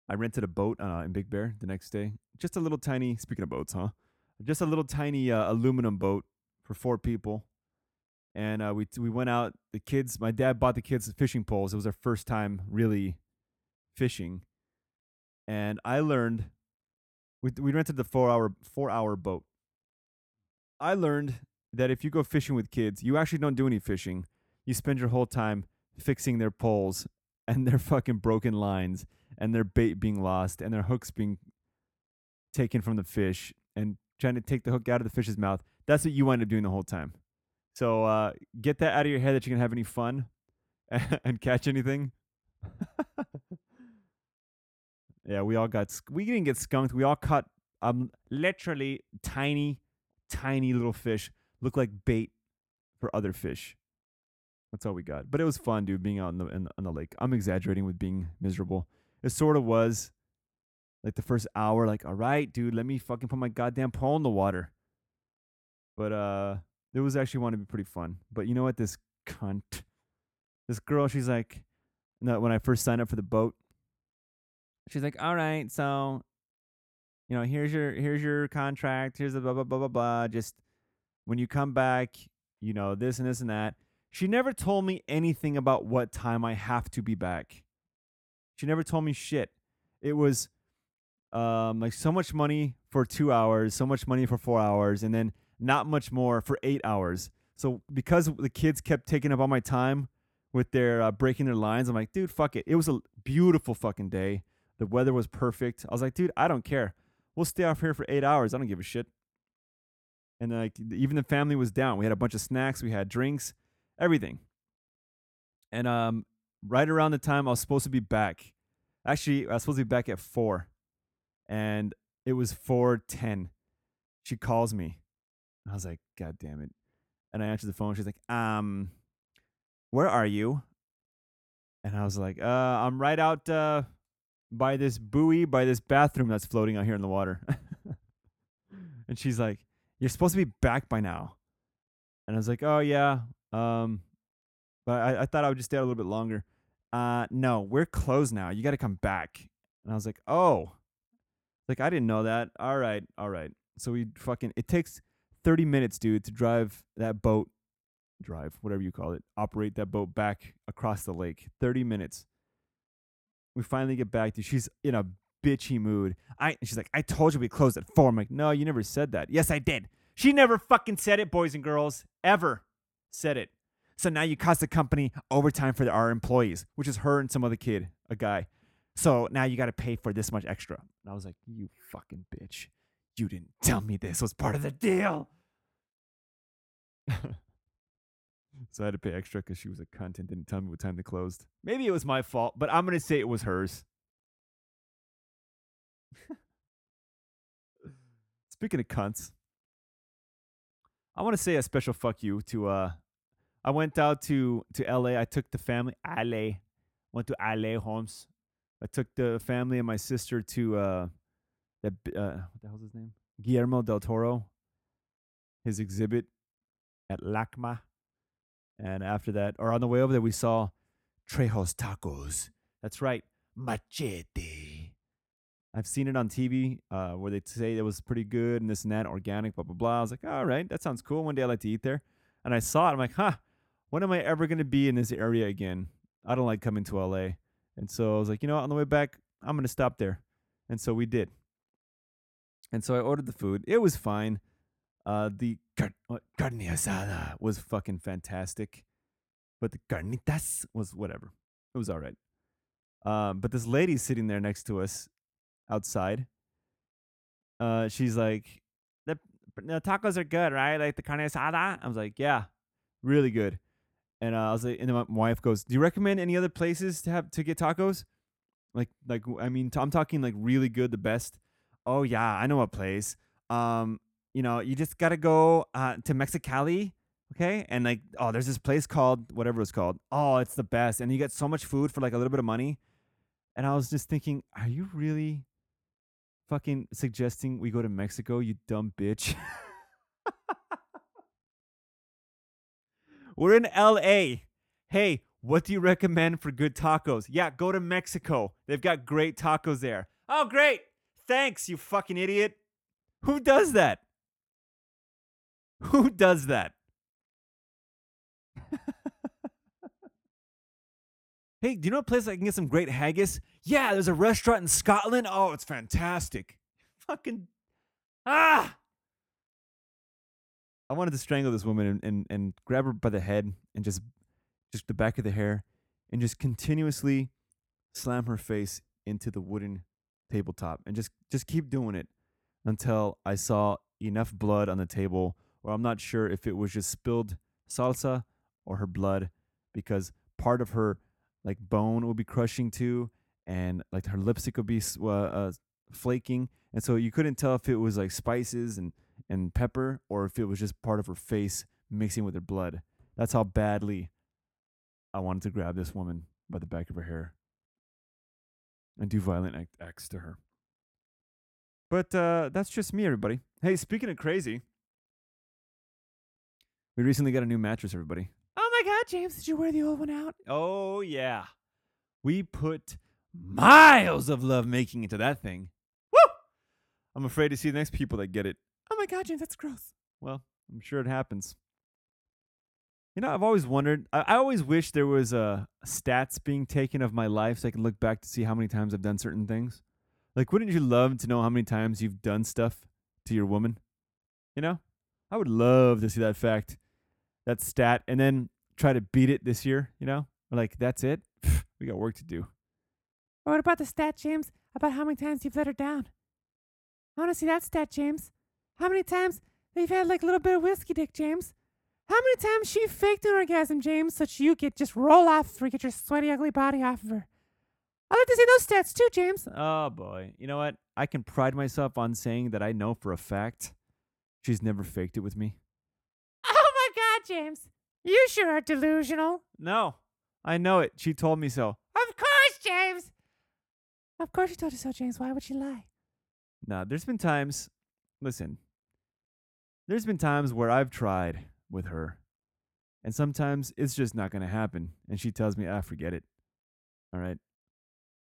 I rented a boat uh, in Big Bear the next day. Just a little tiny, speaking of boats, huh? Just a little tiny uh, aluminum boat for four people. And uh, we we went out. The kids, my dad bought the kids fishing poles. It was their first time really fishing. And I learned, we we rented the four hour four hour boat. I learned that if you go fishing with kids, you actually don't do any fishing. You spend your whole time fixing their poles and their fucking broken lines and their bait being lost and their hooks being taken from the fish and trying to take the hook out of the fish's mouth. That's what you wind up doing the whole time. So uh, get that out of your head that you can have any fun and catch anything. Yeah, we all got, we didn't get skunked. We all caught um, literally tiny, tiny little fish. Looked like bait for other fish. That's all we got. But it was fun, dude, being out in the, in, on the lake. I'm exaggerating with being miserable. It sort of was like the first hour, like, all right, dude, let me fucking put my goddamn pole in the water. But, uh... it was actually wanted to be pretty fun. But you know what? This cunt, this girl, she's like, no, when I first signed up for the boat, she's like, all right, so, you know, here's your, here's your contract. Here's the blah, blah, blah, blah, blah. Just when you come back, you know, this and this and that. She never told me anything about what time I have to be back. She never told me shit. It was um, like so much money for two hours, so much money for four hours. And then not much more for eight hours. So because the kids kept taking up all my time with their uh, breaking their lines, I'm like, dude, fuck it. It was a beautiful fucking day. The weather was perfect. I was like, dude, I don't care. We'll stay off here for eight hours. I don't give a shit. And then, like, even the family was down. We had a bunch of snacks. We had drinks, everything. And um, right around the time I was supposed to be back, actually, I was supposed to be back at four, and it was four ten. She calls me. I was like, God damn it. And I answered the phone. She's like, um, where are you? And I was like, uh, I'm right out uh, by this buoy, by this bathroom that's floating out here in the water. And she's like, you're supposed to be back by now. And I was like, oh, yeah. Um, but I, I thought I would just stay out a little bit longer. Uh, no, we're closed now. You got to come back. And I was like, oh. Like, I didn't know that. All right. All right. So we fucking, it takes thirty minutes, dude, to drive that boat, drive, whatever you call it, operate that boat back across the lake. thirty minutes. We finally get back to, she's in a bitchy mood. I, she's like, I told you we closed at four. I'm like, no, you never said that. Yes, I did. She never fucking said it, boys and girls. Ever said it. So now you cost the company overtime for our employees, which is her and some other kid, a guy. So now you got to pay for this much extra. And I was like, you fucking bitch. You didn't tell me this was part of the deal. So I had to pay extra because she was a cunt and didn't tell me what time they closed. Maybe it was my fault, but I'm going to say it was hers. Speaking of cunts, I want to say a special fuck you to, uh, I went out to, to L A. I took the family, L A, went to L A Holmes. I took the family and my sister to, uh, That uh, what the hell's his name? Guillermo del Toro, his exhibit at LACMA. And after that, or on the way over there, we saw Trejo's Tacos. That's right, Machete. I've seen it on T V uh, where they say it was pretty good and this and that, organic, blah, blah, blah. I was like, all right, that sounds cool. One day I like to eat there. And I saw it. I'm like, huh, when am I ever going to be in this area again? I don't like coming to L A. And so I was like, you know what? On the way back, I'm going to stop there. And so we did. And so I ordered the food. It was fine. Uh, the car- carne asada was fucking fantastic. But the carnitas was whatever. It was all right. Um, but this lady sitting there next to us outside, uh, she's like, the, the tacos are good, right? Like the carne asada? I was like, yeah, really good. And uh, I was like, and then my wife goes, do you recommend any other places to have to get tacos? Like, like I mean, t- I'm talking like really good, the best. Oh, yeah, I know a place. Um, you know, you just got to go uh, to Mexicali, okay? And, like, oh, there's this place called whatever it's called. Oh, it's the best. And you get so much food for, like, a little bit of money. And I was just thinking, are you really fucking suggesting we go to Mexico, you dumb bitch? We're in L A. Hey, What do you recommend for good tacos? Yeah, go to Mexico. They've got great tacos there. Oh, great. Thanks, you fucking idiot. Who does that? Who does that? Hey, do you know a place I can get some great haggis? Yeah, there's a restaurant in Scotland. Oh, it's fantastic. Fucking. Ah! I wanted to strangle this woman and, and, and grab her by the head and just just the back of the hair and just continuously slam her face into the wooden tabletop and just, just keep doing it until I saw enough blood on the table, or I'm not sure if it was just spilled salsa or her blood, because part of her like bone would be crushing too, and like her lipstick would be uh, uh, flaking, and so you couldn't tell if it was like spices and and pepper, or if it was just part of her face mixing with her blood. That's how badly I wanted to grab this woman by the back of her hair and do violent act- acts to her. But uh, that's just me, everybody. Hey, speaking of crazy, we recently got a new mattress, everybody. Oh my God, James, did you wear the old one out? Oh, yeah. We put miles of love making into that thing. Woo! I'm afraid to see the next people that get it. Oh my God, James, that's gross. Well, I'm sure it happens. You know, I've always wondered, I, I always wish there was a uh, stats being taken of my life so I can look back to see how many times I've done certain things. Like, wouldn't you love to know how many times you've done stuff to your woman? You know, I would love to see that fact, that stat, and then try to beat it this year, you know? We're like, that's it? We got work to do. Or what about the stat, James, about how many times you've let her down? I want to see that stat, James. How many times they've had, like, a little bit of whiskey dick, James? How many times she faked an orgasm, James, so you could just roll off of her, get your sweaty, ugly body off of her? I'd like to see those stats too, James. Oh, boy. You know what? I can pride myself on saying that I know for a fact she's never faked it with me. Oh, my God, James. You sure are delusional. No, I know it. She told me so. Of course, James. Of course she told you so, James. Why would she lie? Nah, there's been times... Listen, there's been times where I've tried with her, and sometimes it's just not going to happen, and she tells me, ah, forget it. All right?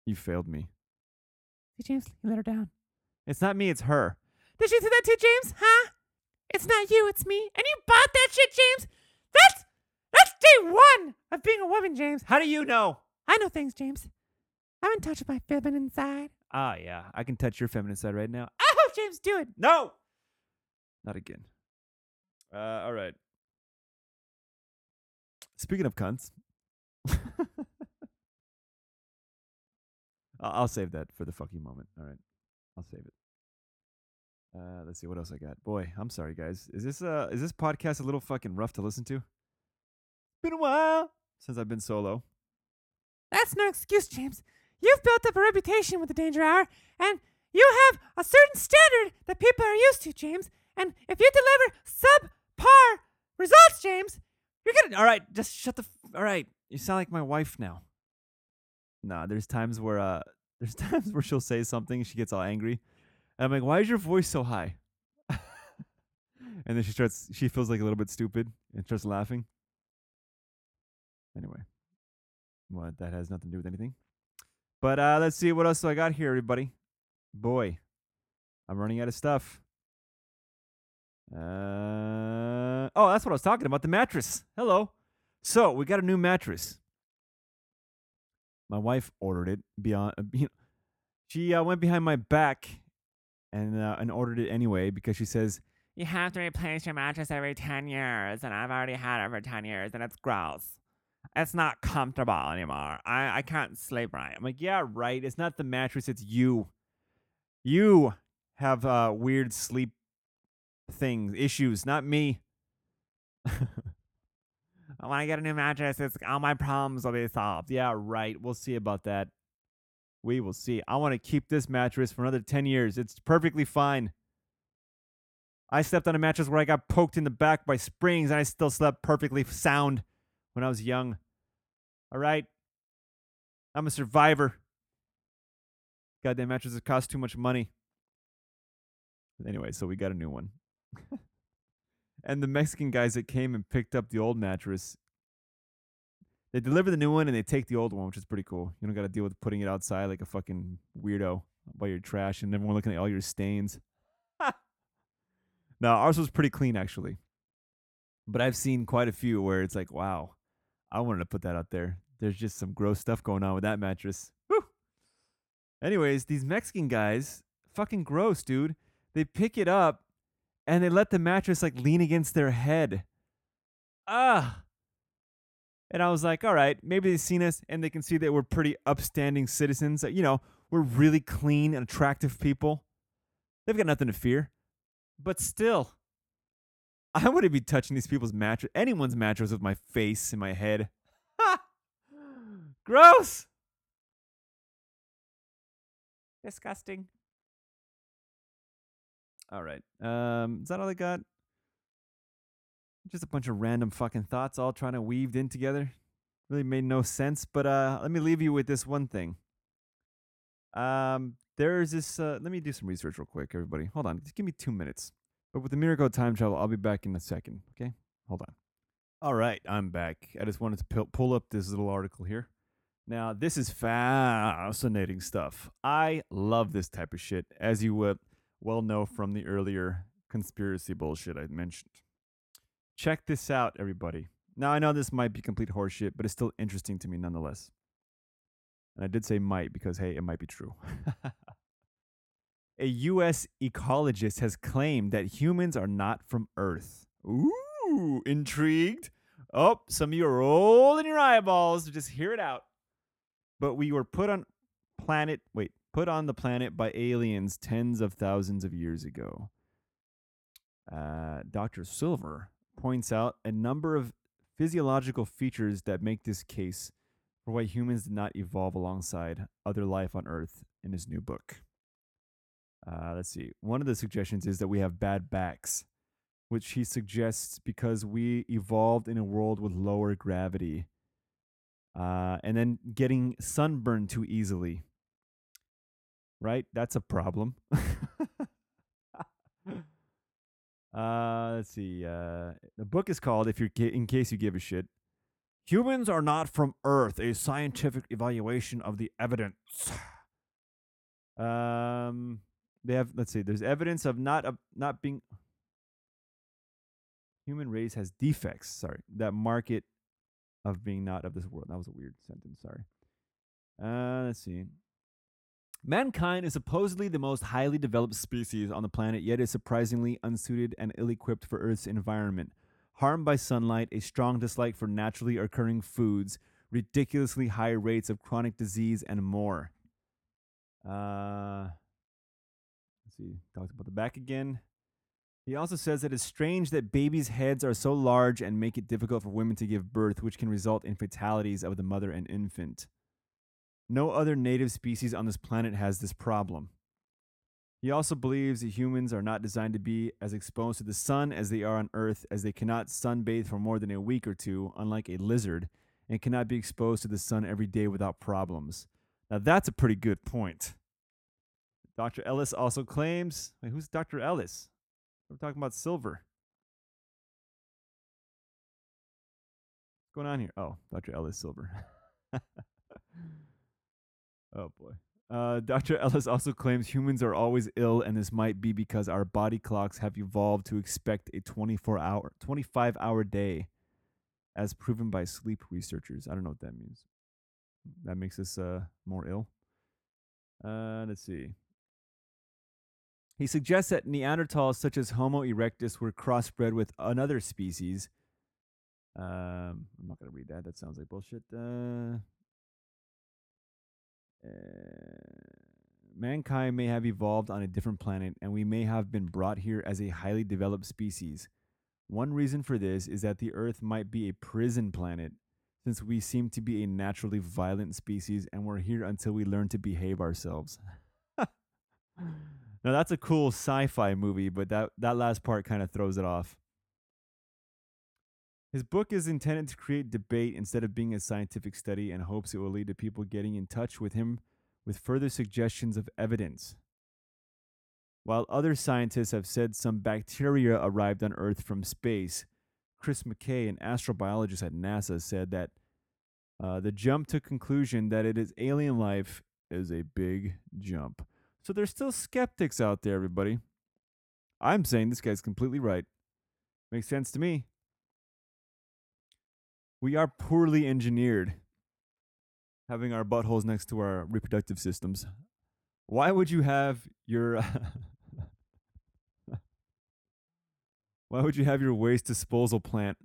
You failed me. See, James, you let her down. It's not me, it's her. Did she do that too, James? Huh? It's not you, it's me. And you bought that shit, James? That's, that's day one of being a woman, James. How do you know? I know things, James. I'm in touch with my feminine side. Ah, yeah. I can touch your feminine side right now. Oh, James, do it. No. Not again. Uh, all right. Speaking of cunts. I'll save that for the fucking moment. All right. I'll save it. Uh, let's see what else I got. Boy, I'm sorry, guys. Is this uh, is this podcast a little fucking rough to listen to? Been a while since I've been solo. That's no excuse, James. You've built up a reputation with the Danger Hour, and you have a certain standard that people are used to, James. And if you deliver subpar results, James, you're gonna... All right, just shut the... F- All right, you sound like my wife now. Nah, there's times where uh, there's times where she'll say something, she gets all angry, and I'm like, "Why is your voice so high?" And then she starts, she feels like a little bit stupid and starts laughing. Anyway, well, that has nothing to do with anything. But uh, let's see what else I got here, everybody. Boy, I'm running out of stuff. Uh oh, that's what I was talking about—the mattress. Hello. So we got a new mattress. My wife ordered it beyond. You know, she uh, went behind my back and uh, and ordered it anyway because she says you have to replace your mattress every ten years, and I've already had it for ten years, and it's gross. It's not comfortable anymore. I, I can't sleep right. I'm like, yeah, right. It's not the mattress. It's you. You have uh, weird sleep things issues, not me. When I get a new mattress, it's all my problems will be solved. Yeah, right. We'll see about that. We will see. I want to keep this mattress for another ten years. It's perfectly fine. I slept on a mattress where I got poked in the back by springs, and I still slept perfectly sound when I was young. All right. I'm a survivor. Goddamn mattresses cost too much money. But anyway, so we got a new one. And the Mexican guys that came and picked up the old mattress They deliver the new one and they take the old one, which is pretty cool. You don't got to deal with putting it outside like a fucking weirdo by your trash and everyone looking at all your stains. No, ours was pretty clean, actually. But I've seen quite a few where it's like, wow, I wanted to put that out there. There's just some gross stuff going on with that mattress. Woo! Anyways, these Mexican guys, fucking gross, dude. They pick it up and they let the mattress like lean against their head. Ah! And I was like, all right, maybe they've seen us and they can see that we're pretty upstanding citizens. You know, we're really clean and attractive people. They've got nothing to fear. But still, I wouldn't be touching these people's mattress, anyone's mattress with my face in my head. Ha! Gross! Disgusting. All right. Um, is that all I got? Just a bunch of random fucking thoughts all trying to weaved in together. Really made no sense, but uh, let me leave you with this one thing. Um, there's this... Uh, let me do some research real quick, everybody. Hold on. Just give me two minutes. But with the miracle of time travel, I'll be back in a second, okay? Hold on. All right, I'm back. I just wanted to p- pull up this little article here. Now, this is fascinating stuff. I love this type of shit, as you uh, well know from the earlier conspiracy bullshit I mentioned. Check this out, everybody. Now, I know this might be complete horseshit, but it's still interesting to me nonetheless. And I did say might because, hey, it might be true. A U S ecologist has claimed that humans are not from Earth. Ooh, intrigued. Oh, some of you are rolling your eyeballs. Just hear it out. But we were put on planet, wait, put on the planet by aliens tens of thousands of years ago. Uh, Doctor Silver points out a number of physiological features that make this case for why humans did not evolve alongside other life on Earth in his new book. Uh, let's see. One of the suggestions is that we have bad backs, which he suggests because we evolved in a world with lower gravity. Uh, and then getting sunburned too easily. Right? That's a problem. uh, let's see. Uh, the book is called, if you're ca- in case you give a shit, Humans Are Not From Earth, a Scientific Evaluation of the Evidence. Um... They have, let's see, there's evidence of not uh, not being, human race has defects, sorry, that mark it of being not of this world. That was a weird sentence, sorry. Uh, let's see. Mankind is supposedly the most highly developed species on the planet, yet is surprisingly unsuited and ill-equipped for Earth's environment. Harmed by sunlight, a strong dislike for naturally occurring foods, ridiculously high rates of chronic disease, and more. Uh... See, talks about the back again. He also says that it's strange that babies' heads are so large and make it difficult for women to give birth, which can result in fatalities of the mother and infant. No other native species on this planet has this problem. He also believes that humans are not designed to be as exposed to the sun as they are on Earth, as they cannot sunbathe for more than a week or two, unlike a lizard, and cannot be exposed to the sun every day without problems. Now, that's a pretty good point. Doctor Ellis also claims... Wait, who's Doctor Ellis? We're talking about Silver. What's going on here? Oh, Doctor Ellis Silver. Oh, boy. Uh, Doctor Ellis also claims humans are always ill, and this might be because our body clocks have evolved to expect a twenty-four hour, twenty-five hour day, as proven by sleep researchers. I don't know what that means. That makes us uh, more ill. Uh, let's see. He suggests that Neanderthals, such as Homo erectus, were crossbred with another species. Um, I'm not going to read that. That sounds like bullshit. Uh, uh, mankind may have evolved on a different planet, and we may have been brought here as a highly developed species. One reason for this is that the Earth might be a prison planet, since we seem to be a naturally violent species, and we're here until we learn to behave ourselves. Now, that's a cool sci-fi movie, but that, that last part kind of throws it off. His book is intended to create debate instead of being a scientific study, and hopes it will lead to people getting in touch with him with further suggestions of evidence. While other scientists have said some bacteria arrived on Earth from space, Chris McKay, an astrobiologist at NASA, said that Uh, the jump to conclusion that it is alien life is a big jump. So there's still skeptics out there, everybody. I'm saying this guy's completely right. Makes sense to me. We are poorly engineered, having our buttholes next to our reproductive systems. Why would you have your... Uh, why would you have your waste disposal plant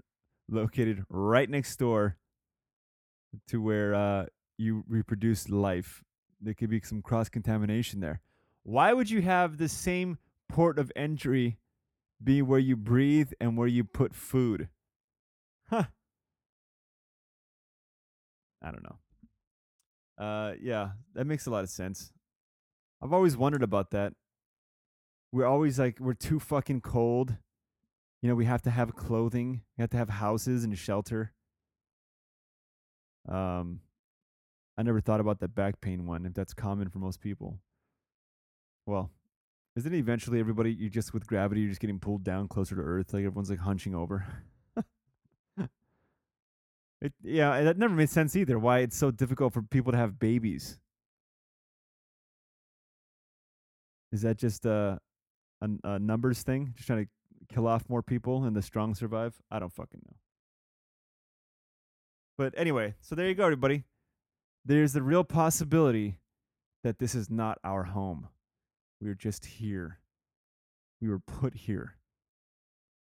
located right next door to where uh, you reproduce life? There could be some cross-contamination there. Why would you have the same port of entry be where you breathe and where you put food? Huh. I don't know. Uh, yeah, that makes a lot of sense. I've always wondered about that. We're always like, we're too fucking cold. You know, we have to have clothing. We have to have houses and shelter. Um, I never thought about that back pain one, if that's common for most people. Well, isn't it eventually everybody, you just with gravity, you're just getting pulled down closer to Earth? Like everyone's like hunching over. it, yeah, that never made sense either, why it's so difficult for people to have babies. Is that just a, a, a numbers thing? Just trying to kill off more people and the strong survive? I don't fucking know. But anyway, so there you go, everybody. There's the real possibility that this is not our home. We're just here. We were put here.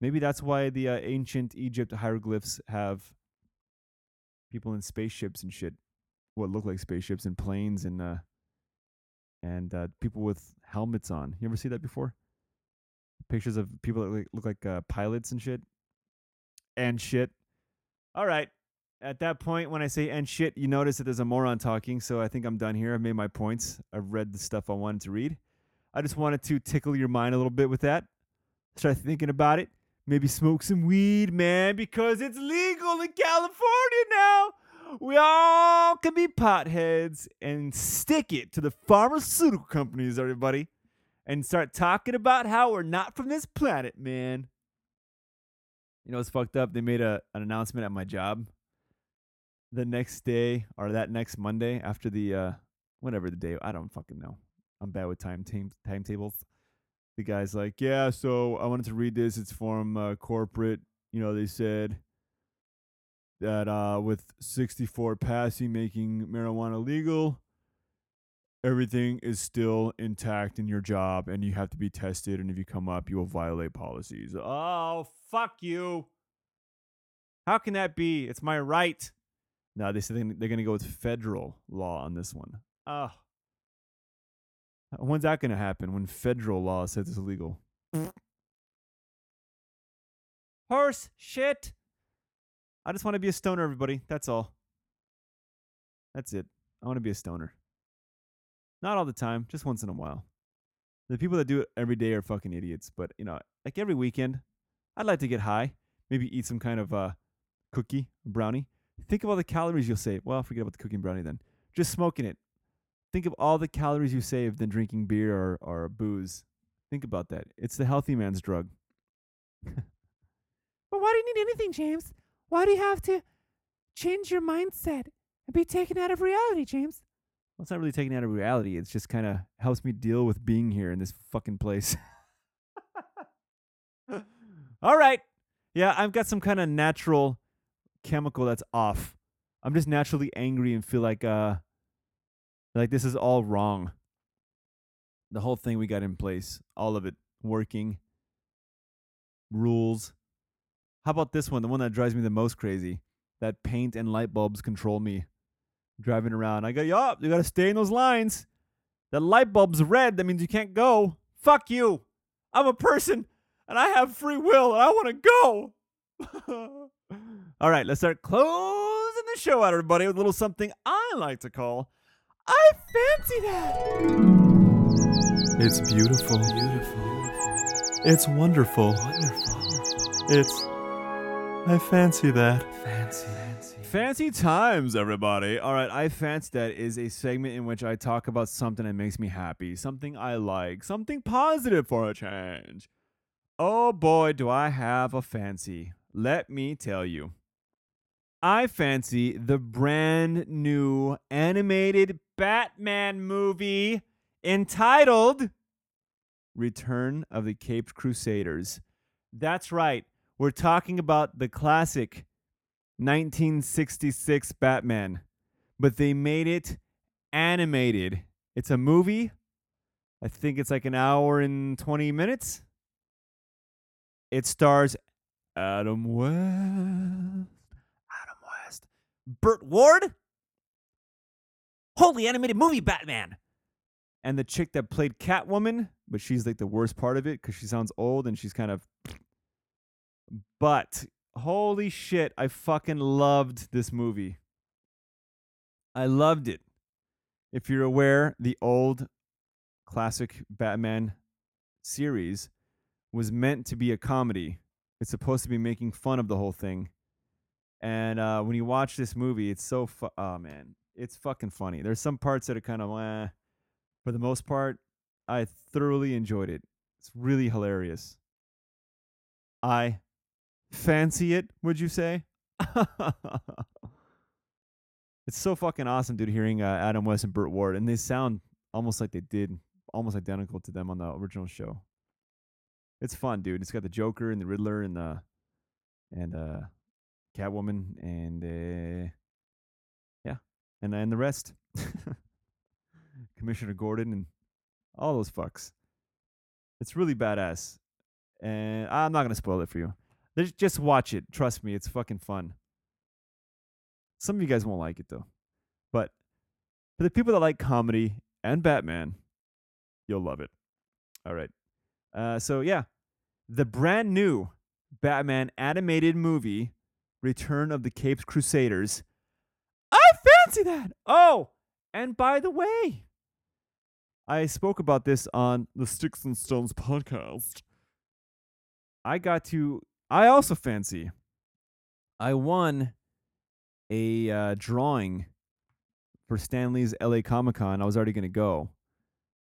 Maybe that's why the uh, ancient Egypt hieroglyphs have people in spaceships and shit. What look like spaceships and planes and uh, and uh, people with helmets on. You ever see that before? Pictures of people that look like uh, pilots and shit. And shit. All right. At that point, when I say and shit, you notice that there's a moron talking, so I think I'm done here. I've made my points. I've read the stuff I wanted to read. I just wanted to tickle your mind a little bit with that. Start thinking about it. Maybe smoke some weed, man, because it's legal in California now. We all can be potheads and stick it to the pharmaceutical companies, everybody. And start talking about how we're not from this planet, man. You know what's fucked up? They made a, an announcement at my job the next day, or that next Monday after the, uh, whatever the day, I don't fucking know. I'm bad with time t- timetables. The guy's like, yeah, so I wanted to read this. It's from uh, corporate. You know, they said that uh, with sixty-four passing, making marijuana legal, everything is still intact in your job, and you have to be tested, and if you come up, you will violate policies. Oh, fuck you. How can that be? It's my right. No, they said they're going to go with federal law on this one. Oh. When's that going to happen when federal law says it's illegal? Horse shit. I just want to be a stoner, everybody. That's all. That's it. I want to be a stoner. Not all the time, just once in a while. The people that do it every day are fucking idiots. But, you know, like every weekend, I'd like to get high. Maybe eat some kind of uh, cookie, brownie. Think of all the calories you'll save. Well, forget about the cookie and brownie then. Just smoking it. Think of all the calories you save than drinking beer or, or booze. Think about that. It's the healthy man's drug. But why do you need anything, James? Why do you have to change your mindset and be taken out of reality, James? Well, it's not really taken out of reality. It's just kind of helps me deal with being here in this fucking place. All right. Yeah, I've got some kind of natural chemical that's off. I'm just naturally angry and feel like uh, like this is all wrong. The whole thing we got in place, all of it, working, rules. How about this one, the one that drives me the most crazy, that paint and light bulbs control me. Driving around, I go, yup, you gotta stay in those lines. That light bulb's red, that means you can't go. Fuck you. I'm a person, and I have free will, and I wanna go. All right, let's start closing the show out, everybody, with a little something I like to call, I Fancy That. It's beautiful. Beautiful. It's wonderful. Wonderful. It's, I fancy that. Fancy that. Fancy times, everybody. All right, I Fancy That is a segment in which I talk about something that makes me happy, something I like, something positive for a change. Oh boy, do I have a fancy. Let me tell you. I fancy the brand new animated Batman movie entitled Return of the Caped Crusaders. That's right. We're talking about the classic nineteen sixty-six Batman, but they made it animated. It's a movie. I think it's like an hour and twenty minutes. It stars Adam West. Adam West. Burt Ward. Holy animated movie, Batman. And the chick that played Catwoman, but she's like the worst part of it because she sounds old and she's kind of... But holy shit, I fucking loved this movie. I loved it. If you're aware, the old classic Batman series was meant to be a comedy. It's supposed to be making fun of the whole thing. And uh, when you watch this movie, it's so... Fu- oh, man. It's fucking funny. There's some parts that are kind of... Eh. For the most part, I thoroughly enjoyed it. It's really hilarious. I fancy it, would you say? It's so fucking awesome, dude, hearing uh, Adam West and Burt Ward. And they sound almost like they did, almost identical to them on the original show. It's fun, dude. It's got the Joker and the Riddler and the and uh, Catwoman and uh, yeah, and and the rest. Commissioner Gordon and all those fucks. It's really badass. And I'm not going to spoil it for you. Just watch it. Trust me. It's fucking fun. Some of you guys won't like it, though. But for the people that like comedy and Batman, you'll love it. All right. Uh, so, yeah. The brand new Batman animated movie, Return of the Caped Crusaders. I fancy that. Oh, and by the way, I spoke about this on the Sticks and Stones podcast. I got to, I also fancy, I won a uh, drawing for Stan Lee's L A Comic Con. I was already going to go.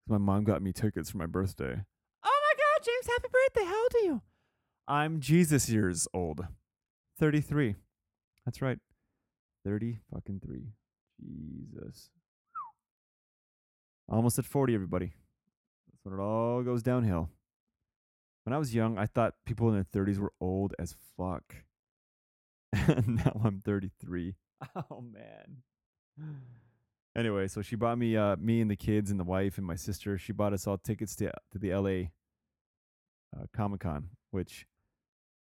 My mom got me tickets for my birthday. Oh my God, James, happy birthday. How old are you? I'm Jesus years old. thirty-three. That's right. thirty fucking three. Jesus. Almost at forty, everybody. That's when it all goes downhill. When I was young, I thought people in their thirties were old as fuck. And now I'm thirty-three. Oh, man. Anyway, so she bought me, uh, me and the kids and the wife and my sister, she bought us all tickets to to the L A uh, Comic Con, which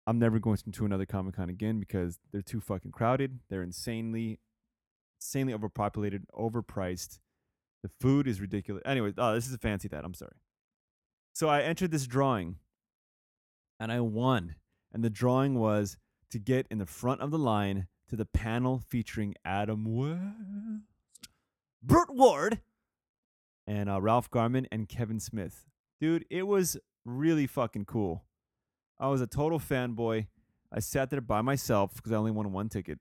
I'm never going to another Comic Con again because they're too fucking crowded. They're insanely, insanely overpopulated, overpriced. The food is ridiculous. Anyway, oh, this is a fancy that. I'm sorry. So I entered this drawing, and I won. And the drawing was to get in the front of the line to the panel featuring Adam West, Burt Ward, and uh, Ralph Garman and Kevin Smith. Dude, it was really fucking cool. I was a total fanboy. I sat there by myself because I only won one ticket.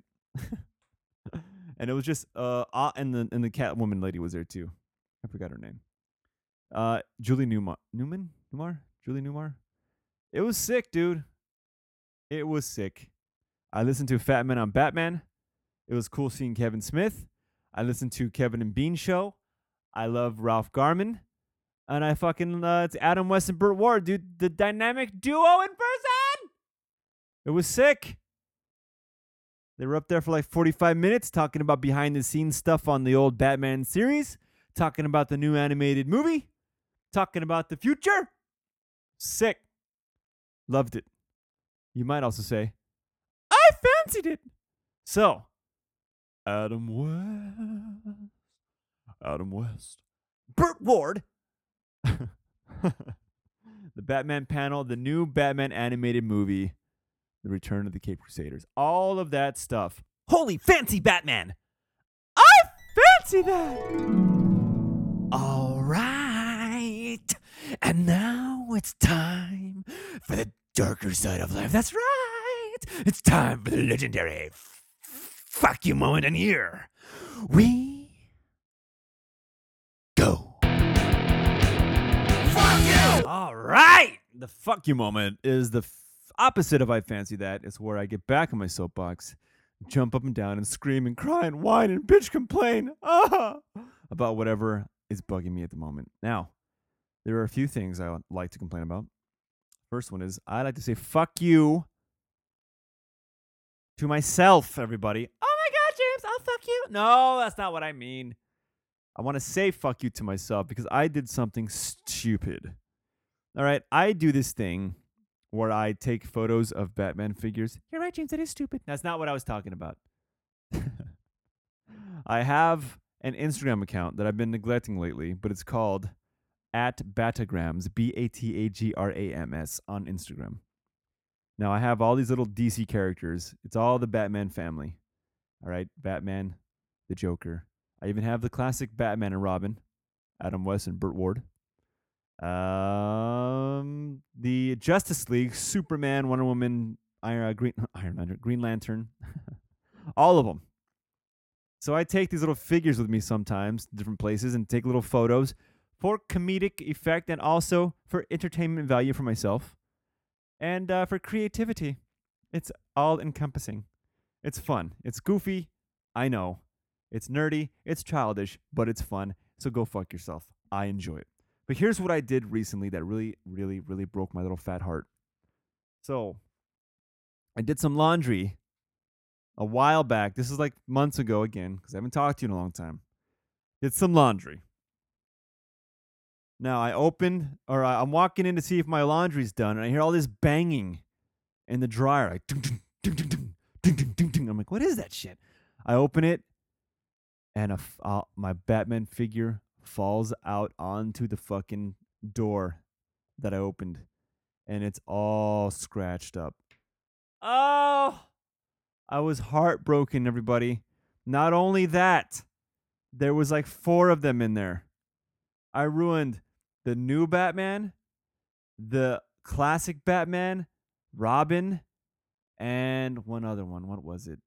And it was just, uh, uh, and the and the Catwoman lady was there too. I forgot her name. Uh, Julie Newmar. Newman? Newmar? Julie Newmar? It was sick, dude. It was sick. I listened to Fat Man on Batman. It was cool seeing Kevin Smith. I listened to Kevin and Bean Show. I love Ralph Garman. And I fucking, uh, it's Adam West and Burt Ward, dude. The dynamic duo in person! It was sick. They were up there for like forty-five minutes talking about behind-the-scenes stuff on the old Batman series, talking about the new animated movie, talking about the future. Sick. Loved it. You might also say, I fancied it. So, Adam West. Adam West. Burt Ward. The Batman panel, the new Batman animated movie. The Return of the Caped Crusaders. All of that stuff. Holy fancy Batman! I fancy that! All right. And now it's time for the darker side of life. That's right. It's time for the legendary f- fuck you moment in here. We go. Fuck you! All right. The fuck you moment is the opposite of I fancy that. It's where I get back on my soapbox, jump up and down and scream and cry and whine and bitch complain ah, about whatever is bugging me at the moment. Now, there are a few things I like to complain about. First one is I like to say fuck you to myself, everybody. Oh my God, James, I'll fuck you. No, that's not what I mean. I want to say fuck you to myself because I did something stupid. All right, I do this thing where I take photos of Batman figures. You're right, James, that is stupid. That's not what I was talking about. I have an Instagram account that I've been neglecting lately, but it's called at Batagrams, B A T A G R A M S, on Instagram. Now, I have all these little D C characters. It's all the Batman family. All right, Batman, the Joker. I even have the classic Batman and Robin, Adam West and Burt Ward. Um, the Justice League, Superman, Wonder Woman, Iron, Green, Iron Lantern, Green Lantern, all of them. So I take these little figures with me sometimes to different places and take little photos for comedic effect and also for entertainment value for myself and uh, for creativity. It's all encompassing. It's fun. It's goofy. I know. It's nerdy. It's childish, but it's fun. So go fuck yourself. I enjoy it. But here's what I did recently that really, really, really broke my little fat heart. So I did some laundry a while back. This is like months ago again, because I haven't talked to you in a long time. Did some laundry. Now I opened, or I'm walking in to see if my laundry's done, and I hear all this banging in the dryer. Like, ding, ding, ding, ding, ding, ding, ding, ding. I'm like, what is that shit? I open it, and a, uh, my Batman figure falls out onto the fucking door that I opened, and it's all scratched up. Oh, I was heartbroken, everybody. Not only that, there was like four of them in there. I ruined the new Batman, the classic Batman, Robin, and one other one. What was it?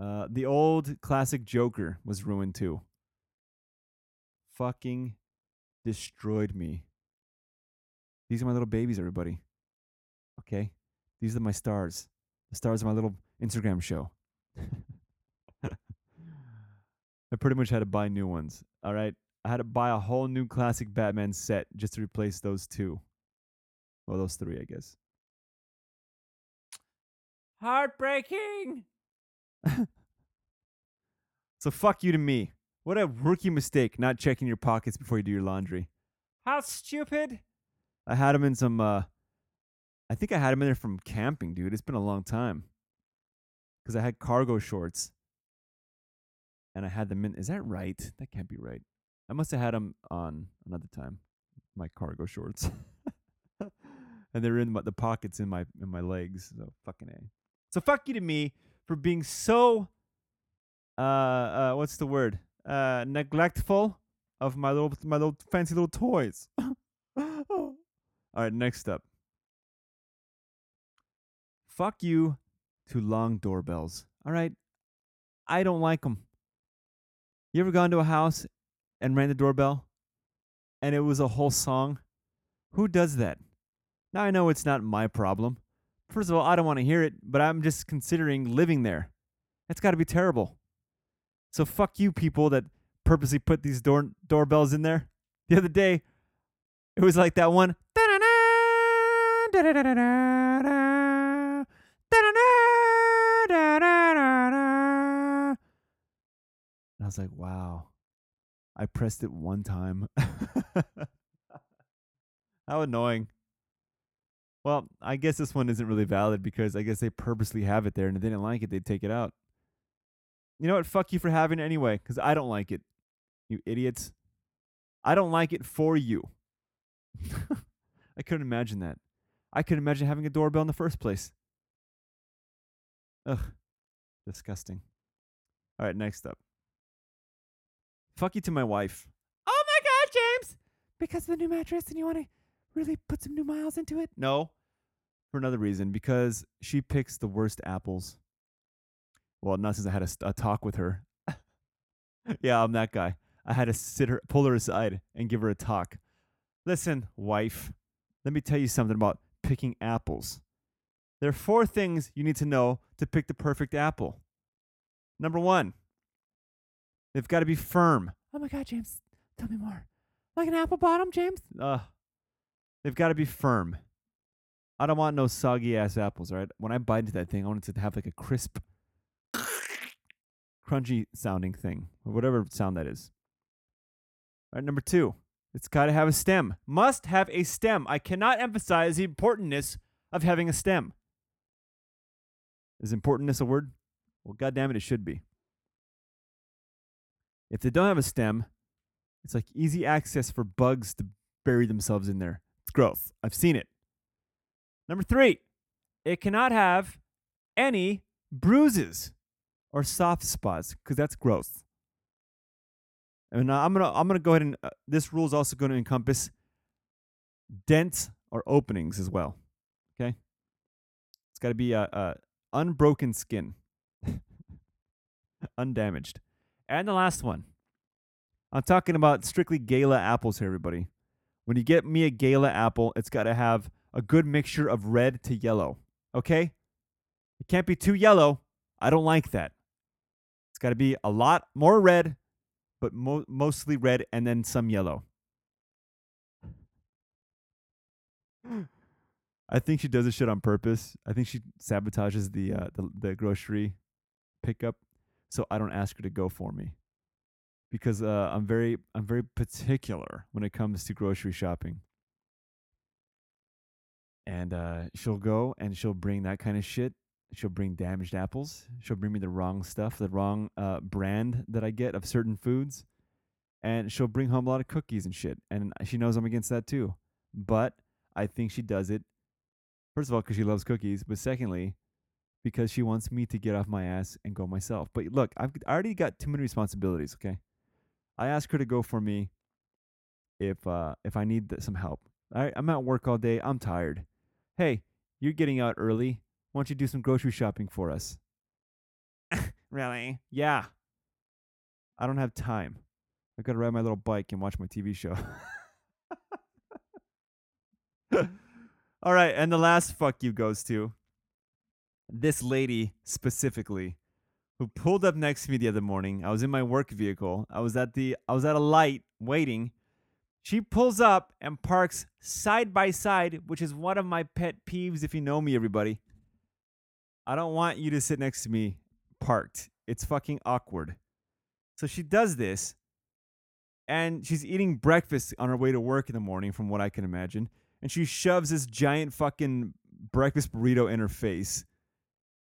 Uh, the old classic Joker was ruined too. Fucking destroyed me. These are my little babies, everybody. Okay? These are my stars. The stars of my little Instagram show. I pretty much had to buy new ones. All right? I had to buy a whole new classic Batman set just to replace those two. Well, those three, I guess. Heartbreaking! So fuck you to me. What a rookie mistake, not checking your pockets before you do your laundry. How stupid. I had them in some, uh, I think I had them in there from camping, dude. It's been a long time. Because I had cargo shorts. And I had them in, is that right? That can't be right. I must have had them on another time. My cargo shorts. And they're in the pockets in my in my legs. So fucking A. So fuck you to me for being so, uh, uh what's the word? Uh, neglectful of my little, my little fancy little toys. All right, next up. Fuck you to long doorbells. All right, I don't like them. You ever gone to a house and rang the doorbell, and it was a whole song? Who does that? Now I know it's not my problem. First of all, I don't want to hear it, but I'm just considering living there. That's got to be terrible. So fuck you people that purposely put these door doorbells in there. The other day, it was like that one. And I was like, wow. I pressed it one time. How annoying. Well, I guess this one isn't really valid because I guess they purposely have it there and if they didn't like it, they'd take it out. You know what? Fuck you for having it anyway, because I don't like it, you idiots. I don't like it for you. I couldn't imagine that. I couldn't imagine having a doorbell in the first place. Ugh, disgusting. All right, next up. Fuck you to my wife. Oh my God, James! Because of the new mattress and you want to really put some new miles into it? No, for another reason, because she picks the worst apples. Well, not since I had a, a talk with her. Yeah, I'm that guy. I had to sit her, pull her aside and give her a talk. Listen, wife, let me tell you something about picking apples. There are four things you need to know to pick the perfect apple. Number one, they've got to be firm. Oh, my God, James, tell me more. Like an apple bottom, James? Uh, they've got to be firm. I don't want no soggy-ass apples, all right? When I bite into that thing, I want it to have like a crisp, crunchy-sounding thing, or whatever sound that is. All right, number two, it's got to have a stem. Must have a stem. I cannot emphasize the importantness of having a stem. Is importantness a word? Well, goddammit, it should be. If they don't have a stem, it's like easy access for bugs to bury themselves in there. It's gross. I've seen it. Number three, it cannot have any bruises or soft spots because that's gross. And I'm gonna I'm gonna go ahead and uh, this rule is also going to encompass dents or openings as well. Okay, it's got to be a, a unbroken skin, undamaged. And the last one, I'm talking about strictly Gala apples here, everybody. When you get me a Gala apple, it's got to have a good mixture of red to yellow, okay? It can't be too yellow. I don't like that. It's got to be a lot more red, but mo- mostly red and then some yellow. I think she does this shit on purpose. I think she sabotages the, uh, the, the grocery pickup so I don't ask her to go for me because uh, I'm very I'm very particular when it comes to grocery shopping. And uh, she'll go and she'll bring that kind of shit. She'll bring damaged apples. She'll bring me the wrong stuff, the wrong uh, brand that I get of certain foods. And she'll bring home a lot of cookies and shit. And she knows I'm against that too. But I think she does it, first of all, because she loves cookies. But secondly, because she wants me to get off my ass and go myself. But look, I've I already got too many responsibilities, okay? I ask her to go for me if uh, if I need th- some help. I, I'm at work all day. I'm tired. Hey, you're getting out early. Why don't you do some grocery shopping for us? Really? Yeah. I don't have time. I've got to ride my little bike and watch my T V show. All right. And the last fuck you goes to this lady specifically who pulled up next to me the other morning. I was in my work vehicle. I was at the, I was at a light waiting. She pulls up and parks side by side, which is one of my pet peeves if you know me, everybody. I don't want you to sit next to me parked. It's fucking awkward. So she does this, and she's eating breakfast on her way to work in the morning, from what I can imagine, and she shoves this giant fucking breakfast burrito in her face.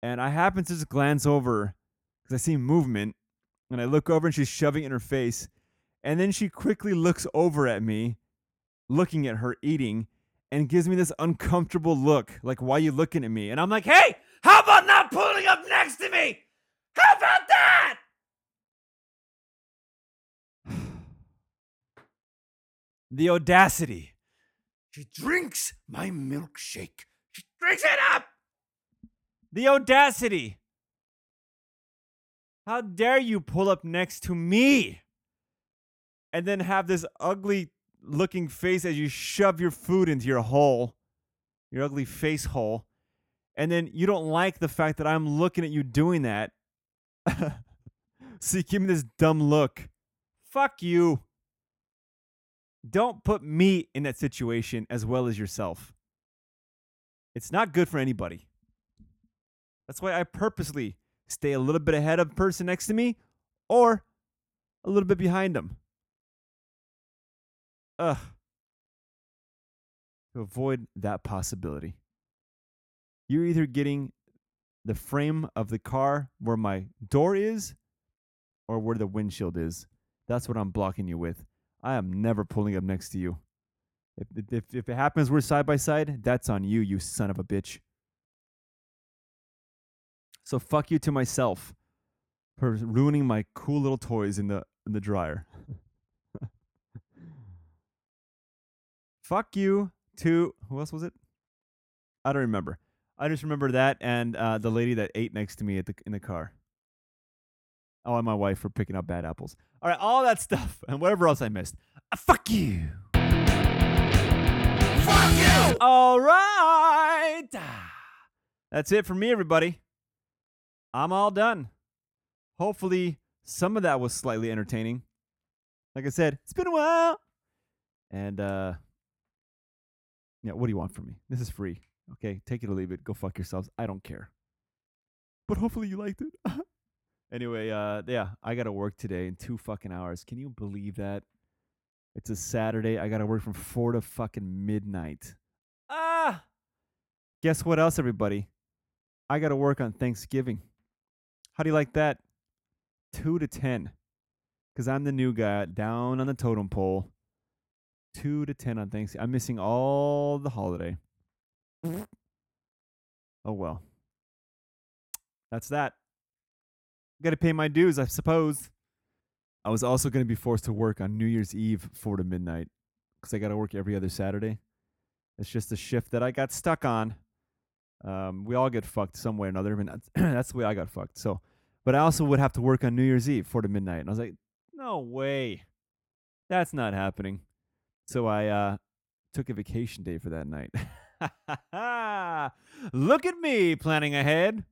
And I happen to just glance over because I see movement, and I look over, and she's shoving it in her face. And then she quickly looks over at me, looking at her eating, and gives me this uncomfortable look, like, why are you looking at me? And I'm like, hey, how about not pulling up next to me? How about that? The audacity. She drinks my milkshake. She drinks it up. The audacity. How dare you pull up next to me? And then have this ugly-looking face as you shove your food into your hole, your ugly face hole, and then you don't like the fact that I'm looking at you doing that. So you give me this dumb look. Fuck you. Don't put me in that situation as well as yourself. It's not good for anybody. That's why I purposely stay a little bit ahead of the person next to me or a little bit behind them. Ugh. To avoid that possibility. You're either getting the frame of the car where my door is or where the windshield is. That's what I'm blocking you with. I am never pulling up next to you. If if, if it happens we're side by side, that's on you, you son of a bitch. So fuck you to myself for ruining my cool little toys in the in the dryer. Fuck you to, who else was it? I don't remember. I just remember that and uh, the lady that ate next to me at the in the car. Oh, and my wife for picking up bad apples. All right, all that stuff and whatever else I missed. Uh, fuck you. Fuck you. All right. That's it for me, everybody. I'm all done. Hopefully, some of that was slightly entertaining. Like I said, it's been a while. And, uh, yeah, what do you want from me? This is free. Okay, take it or leave it. Go fuck yourselves. I don't care. But hopefully you liked it. Anyway, uh, yeah, I got to work today in two fucking hours. Can you believe that? It's a Saturday. I got to work from four to fucking midnight. Ah! Guess what else, everybody? I got to work on Thanksgiving. How do you like that? two to ten. Because I'm the new guy down on the totem pole. two to ten on Thanksgiving. I'm missing all the holiday. Oh, well. That's that. Got to pay my dues, I suppose. I was also going to be forced to work on New Year's Eve, four to midnight, because I got to work every other Saturday. It's just a shift that I got stuck on. Um, we all get fucked some way or another. I mean, that's the way I got fucked. So, but I also would have to work on New Year's Eve, four to midnight. And I was like, no way. That's not happening. So I uh, took a vacation day for that night. Look at me planning ahead.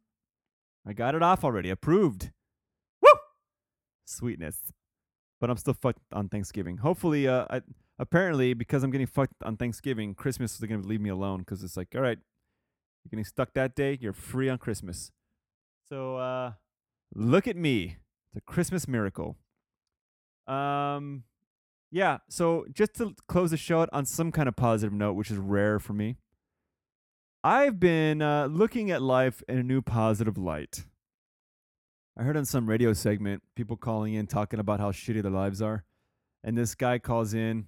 I got it off already. Approved. Woo! Sweetness. But I'm still fucked on Thanksgiving. Hopefully, uh, I, apparently, because I'm getting fucked on Thanksgiving, Christmas is going to leave me alone because it's like, all right, you're getting stuck that day. You're free on Christmas. So uh, look at me. It's a Christmas miracle. Um, yeah, so just to close the show out on some kind of positive note, which is rare for me. I've been uh, looking at life in a new positive light. I heard on some radio segment, people calling in, talking about how shitty their lives are. And this guy calls in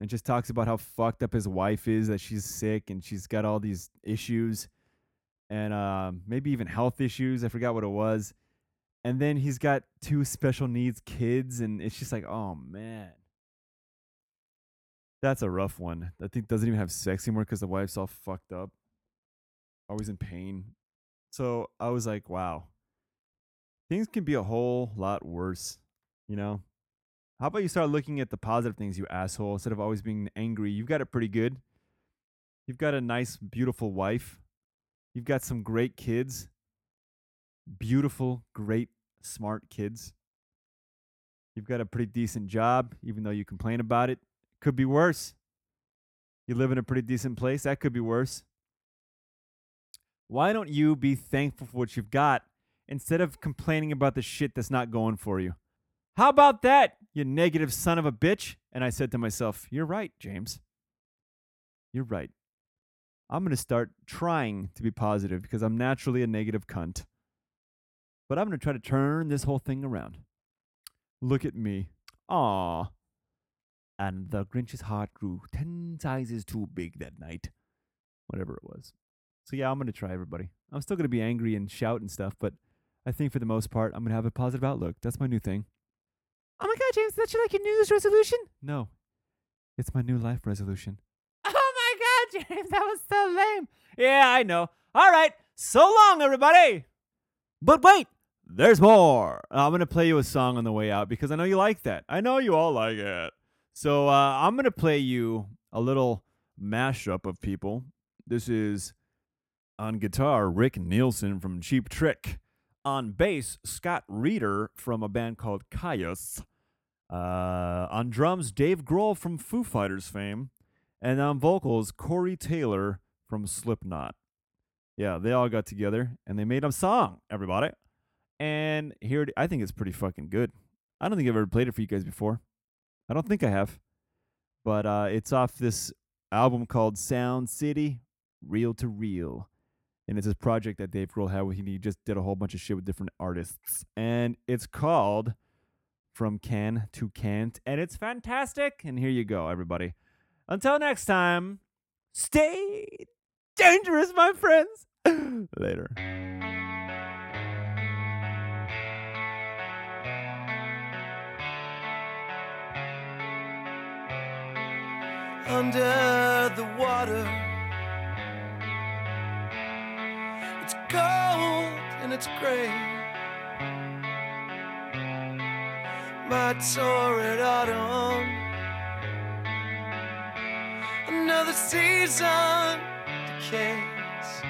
and just talks about how fucked up his wife is, that she's sick and she's got all these issues and uh, maybe even health issues. I forgot what it was. And then he's got two special needs kids. And it's just like, oh, man. That's a rough one. I think doesn't even have sex anymore because the wife's all fucked up. Always in pain. So I was like, wow. Things can be a whole lot worse, you know? How about you start looking at the positive things, you asshole, instead of always being angry? You've got it pretty good. You've got a nice, beautiful wife. You've got some great kids. Beautiful, great, smart kids. You've got a pretty decent job, even though you complain about it. Could be worse. You live in a pretty decent place. That could be worse. Why don't you be thankful for what you've got instead of complaining about the shit that's not going for you? How about that, you negative son of a bitch? And I said to myself, you're right, James. You're right. I'm going to start trying to be positive because I'm naturally a negative cunt. But I'm going to try to turn this whole thing around. Look at me. Aww. And the Grinch's heart grew ten sizes too big that night. Whatever it was. So yeah, I'm going to try, everybody. I'm still going to be angry and shout and stuff, but I think for the most part, I'm going to have a positive outlook. That's my new thing. Oh my God, James, that's like your New Year's resolution? No. It's my new life resolution. Oh my God, James, that was so lame. Yeah, I know. All right, so long, everybody. But wait, there's more. I'm going to play you a song on the way out because I know you like that. I know you all like it. So uh, I'm going to play you a little mashup of people. This is on guitar, Rick Nielsen from Cheap Trick. On bass, Scott Reeder from a band called Caius. Uh, on drums, Dave Grohl from Foo Fighters fame. And on vocals, Corey Taylor from Slipknot. Yeah, they all got together and they made a song, everybody. And here, it, I think it's pretty fucking good. I don't think I've ever played it for you guys before. I don't think I have, but uh, it's off this album called Sound City, Reel to Reel, and it's this project that Dave Grohl had where he just did a whole bunch of shit with different artists, and it's called From Can to Can't, and it's fantastic, and here you go, everybody. Until next time, stay dangerous, my friends. Later. Under the water, it's cold and it's gray. My torrid autumn, another season decays.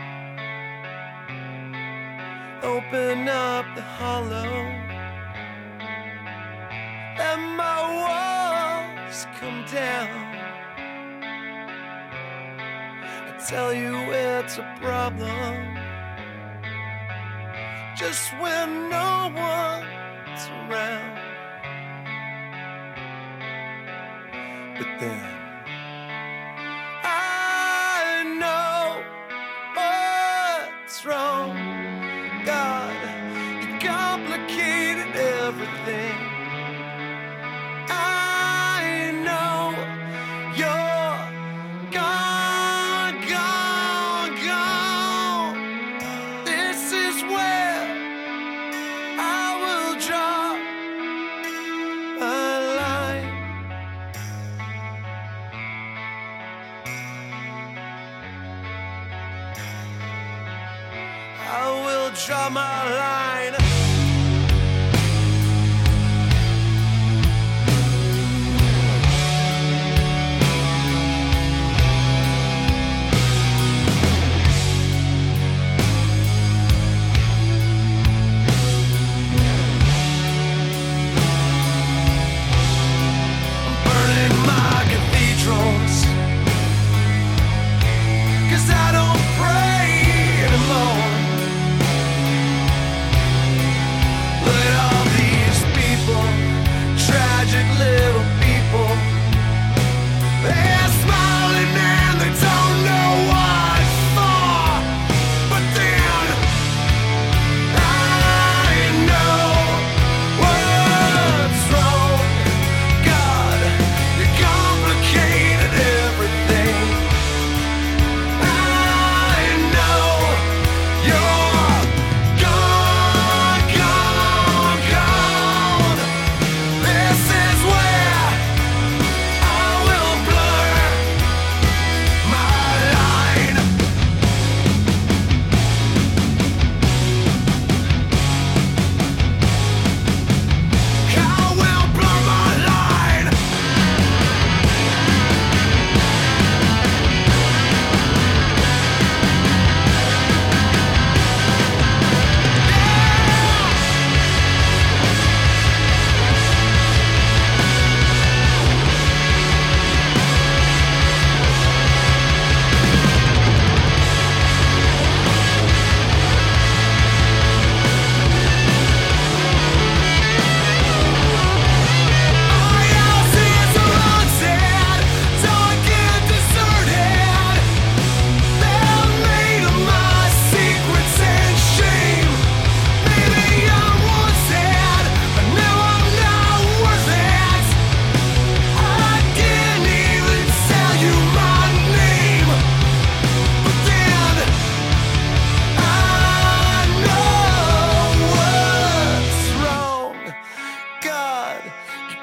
open up the hollow. Let my walls come down. I tell you it's a problem, just when no one's around. But then I know what's wrong. God, you complicated everything. I know you're gone, gone, gone. This is where I will draw my line. I will draw my line.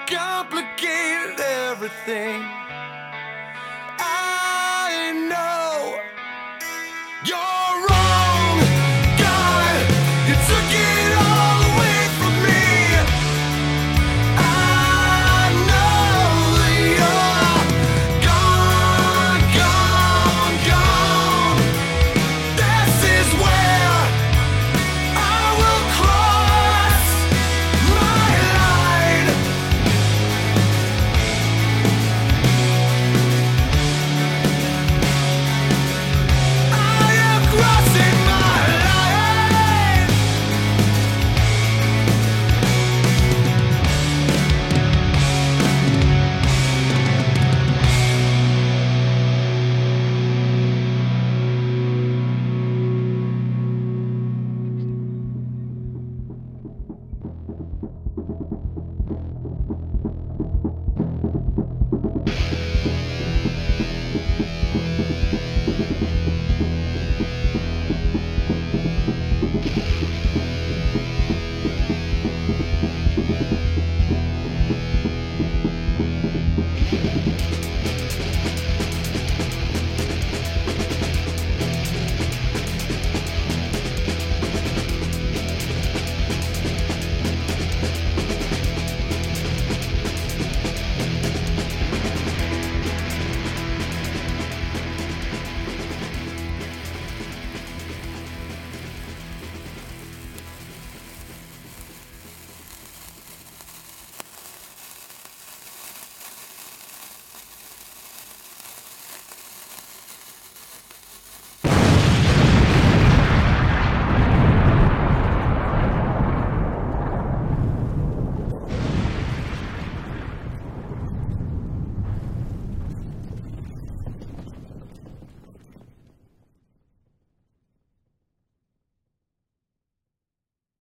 Complicated everything.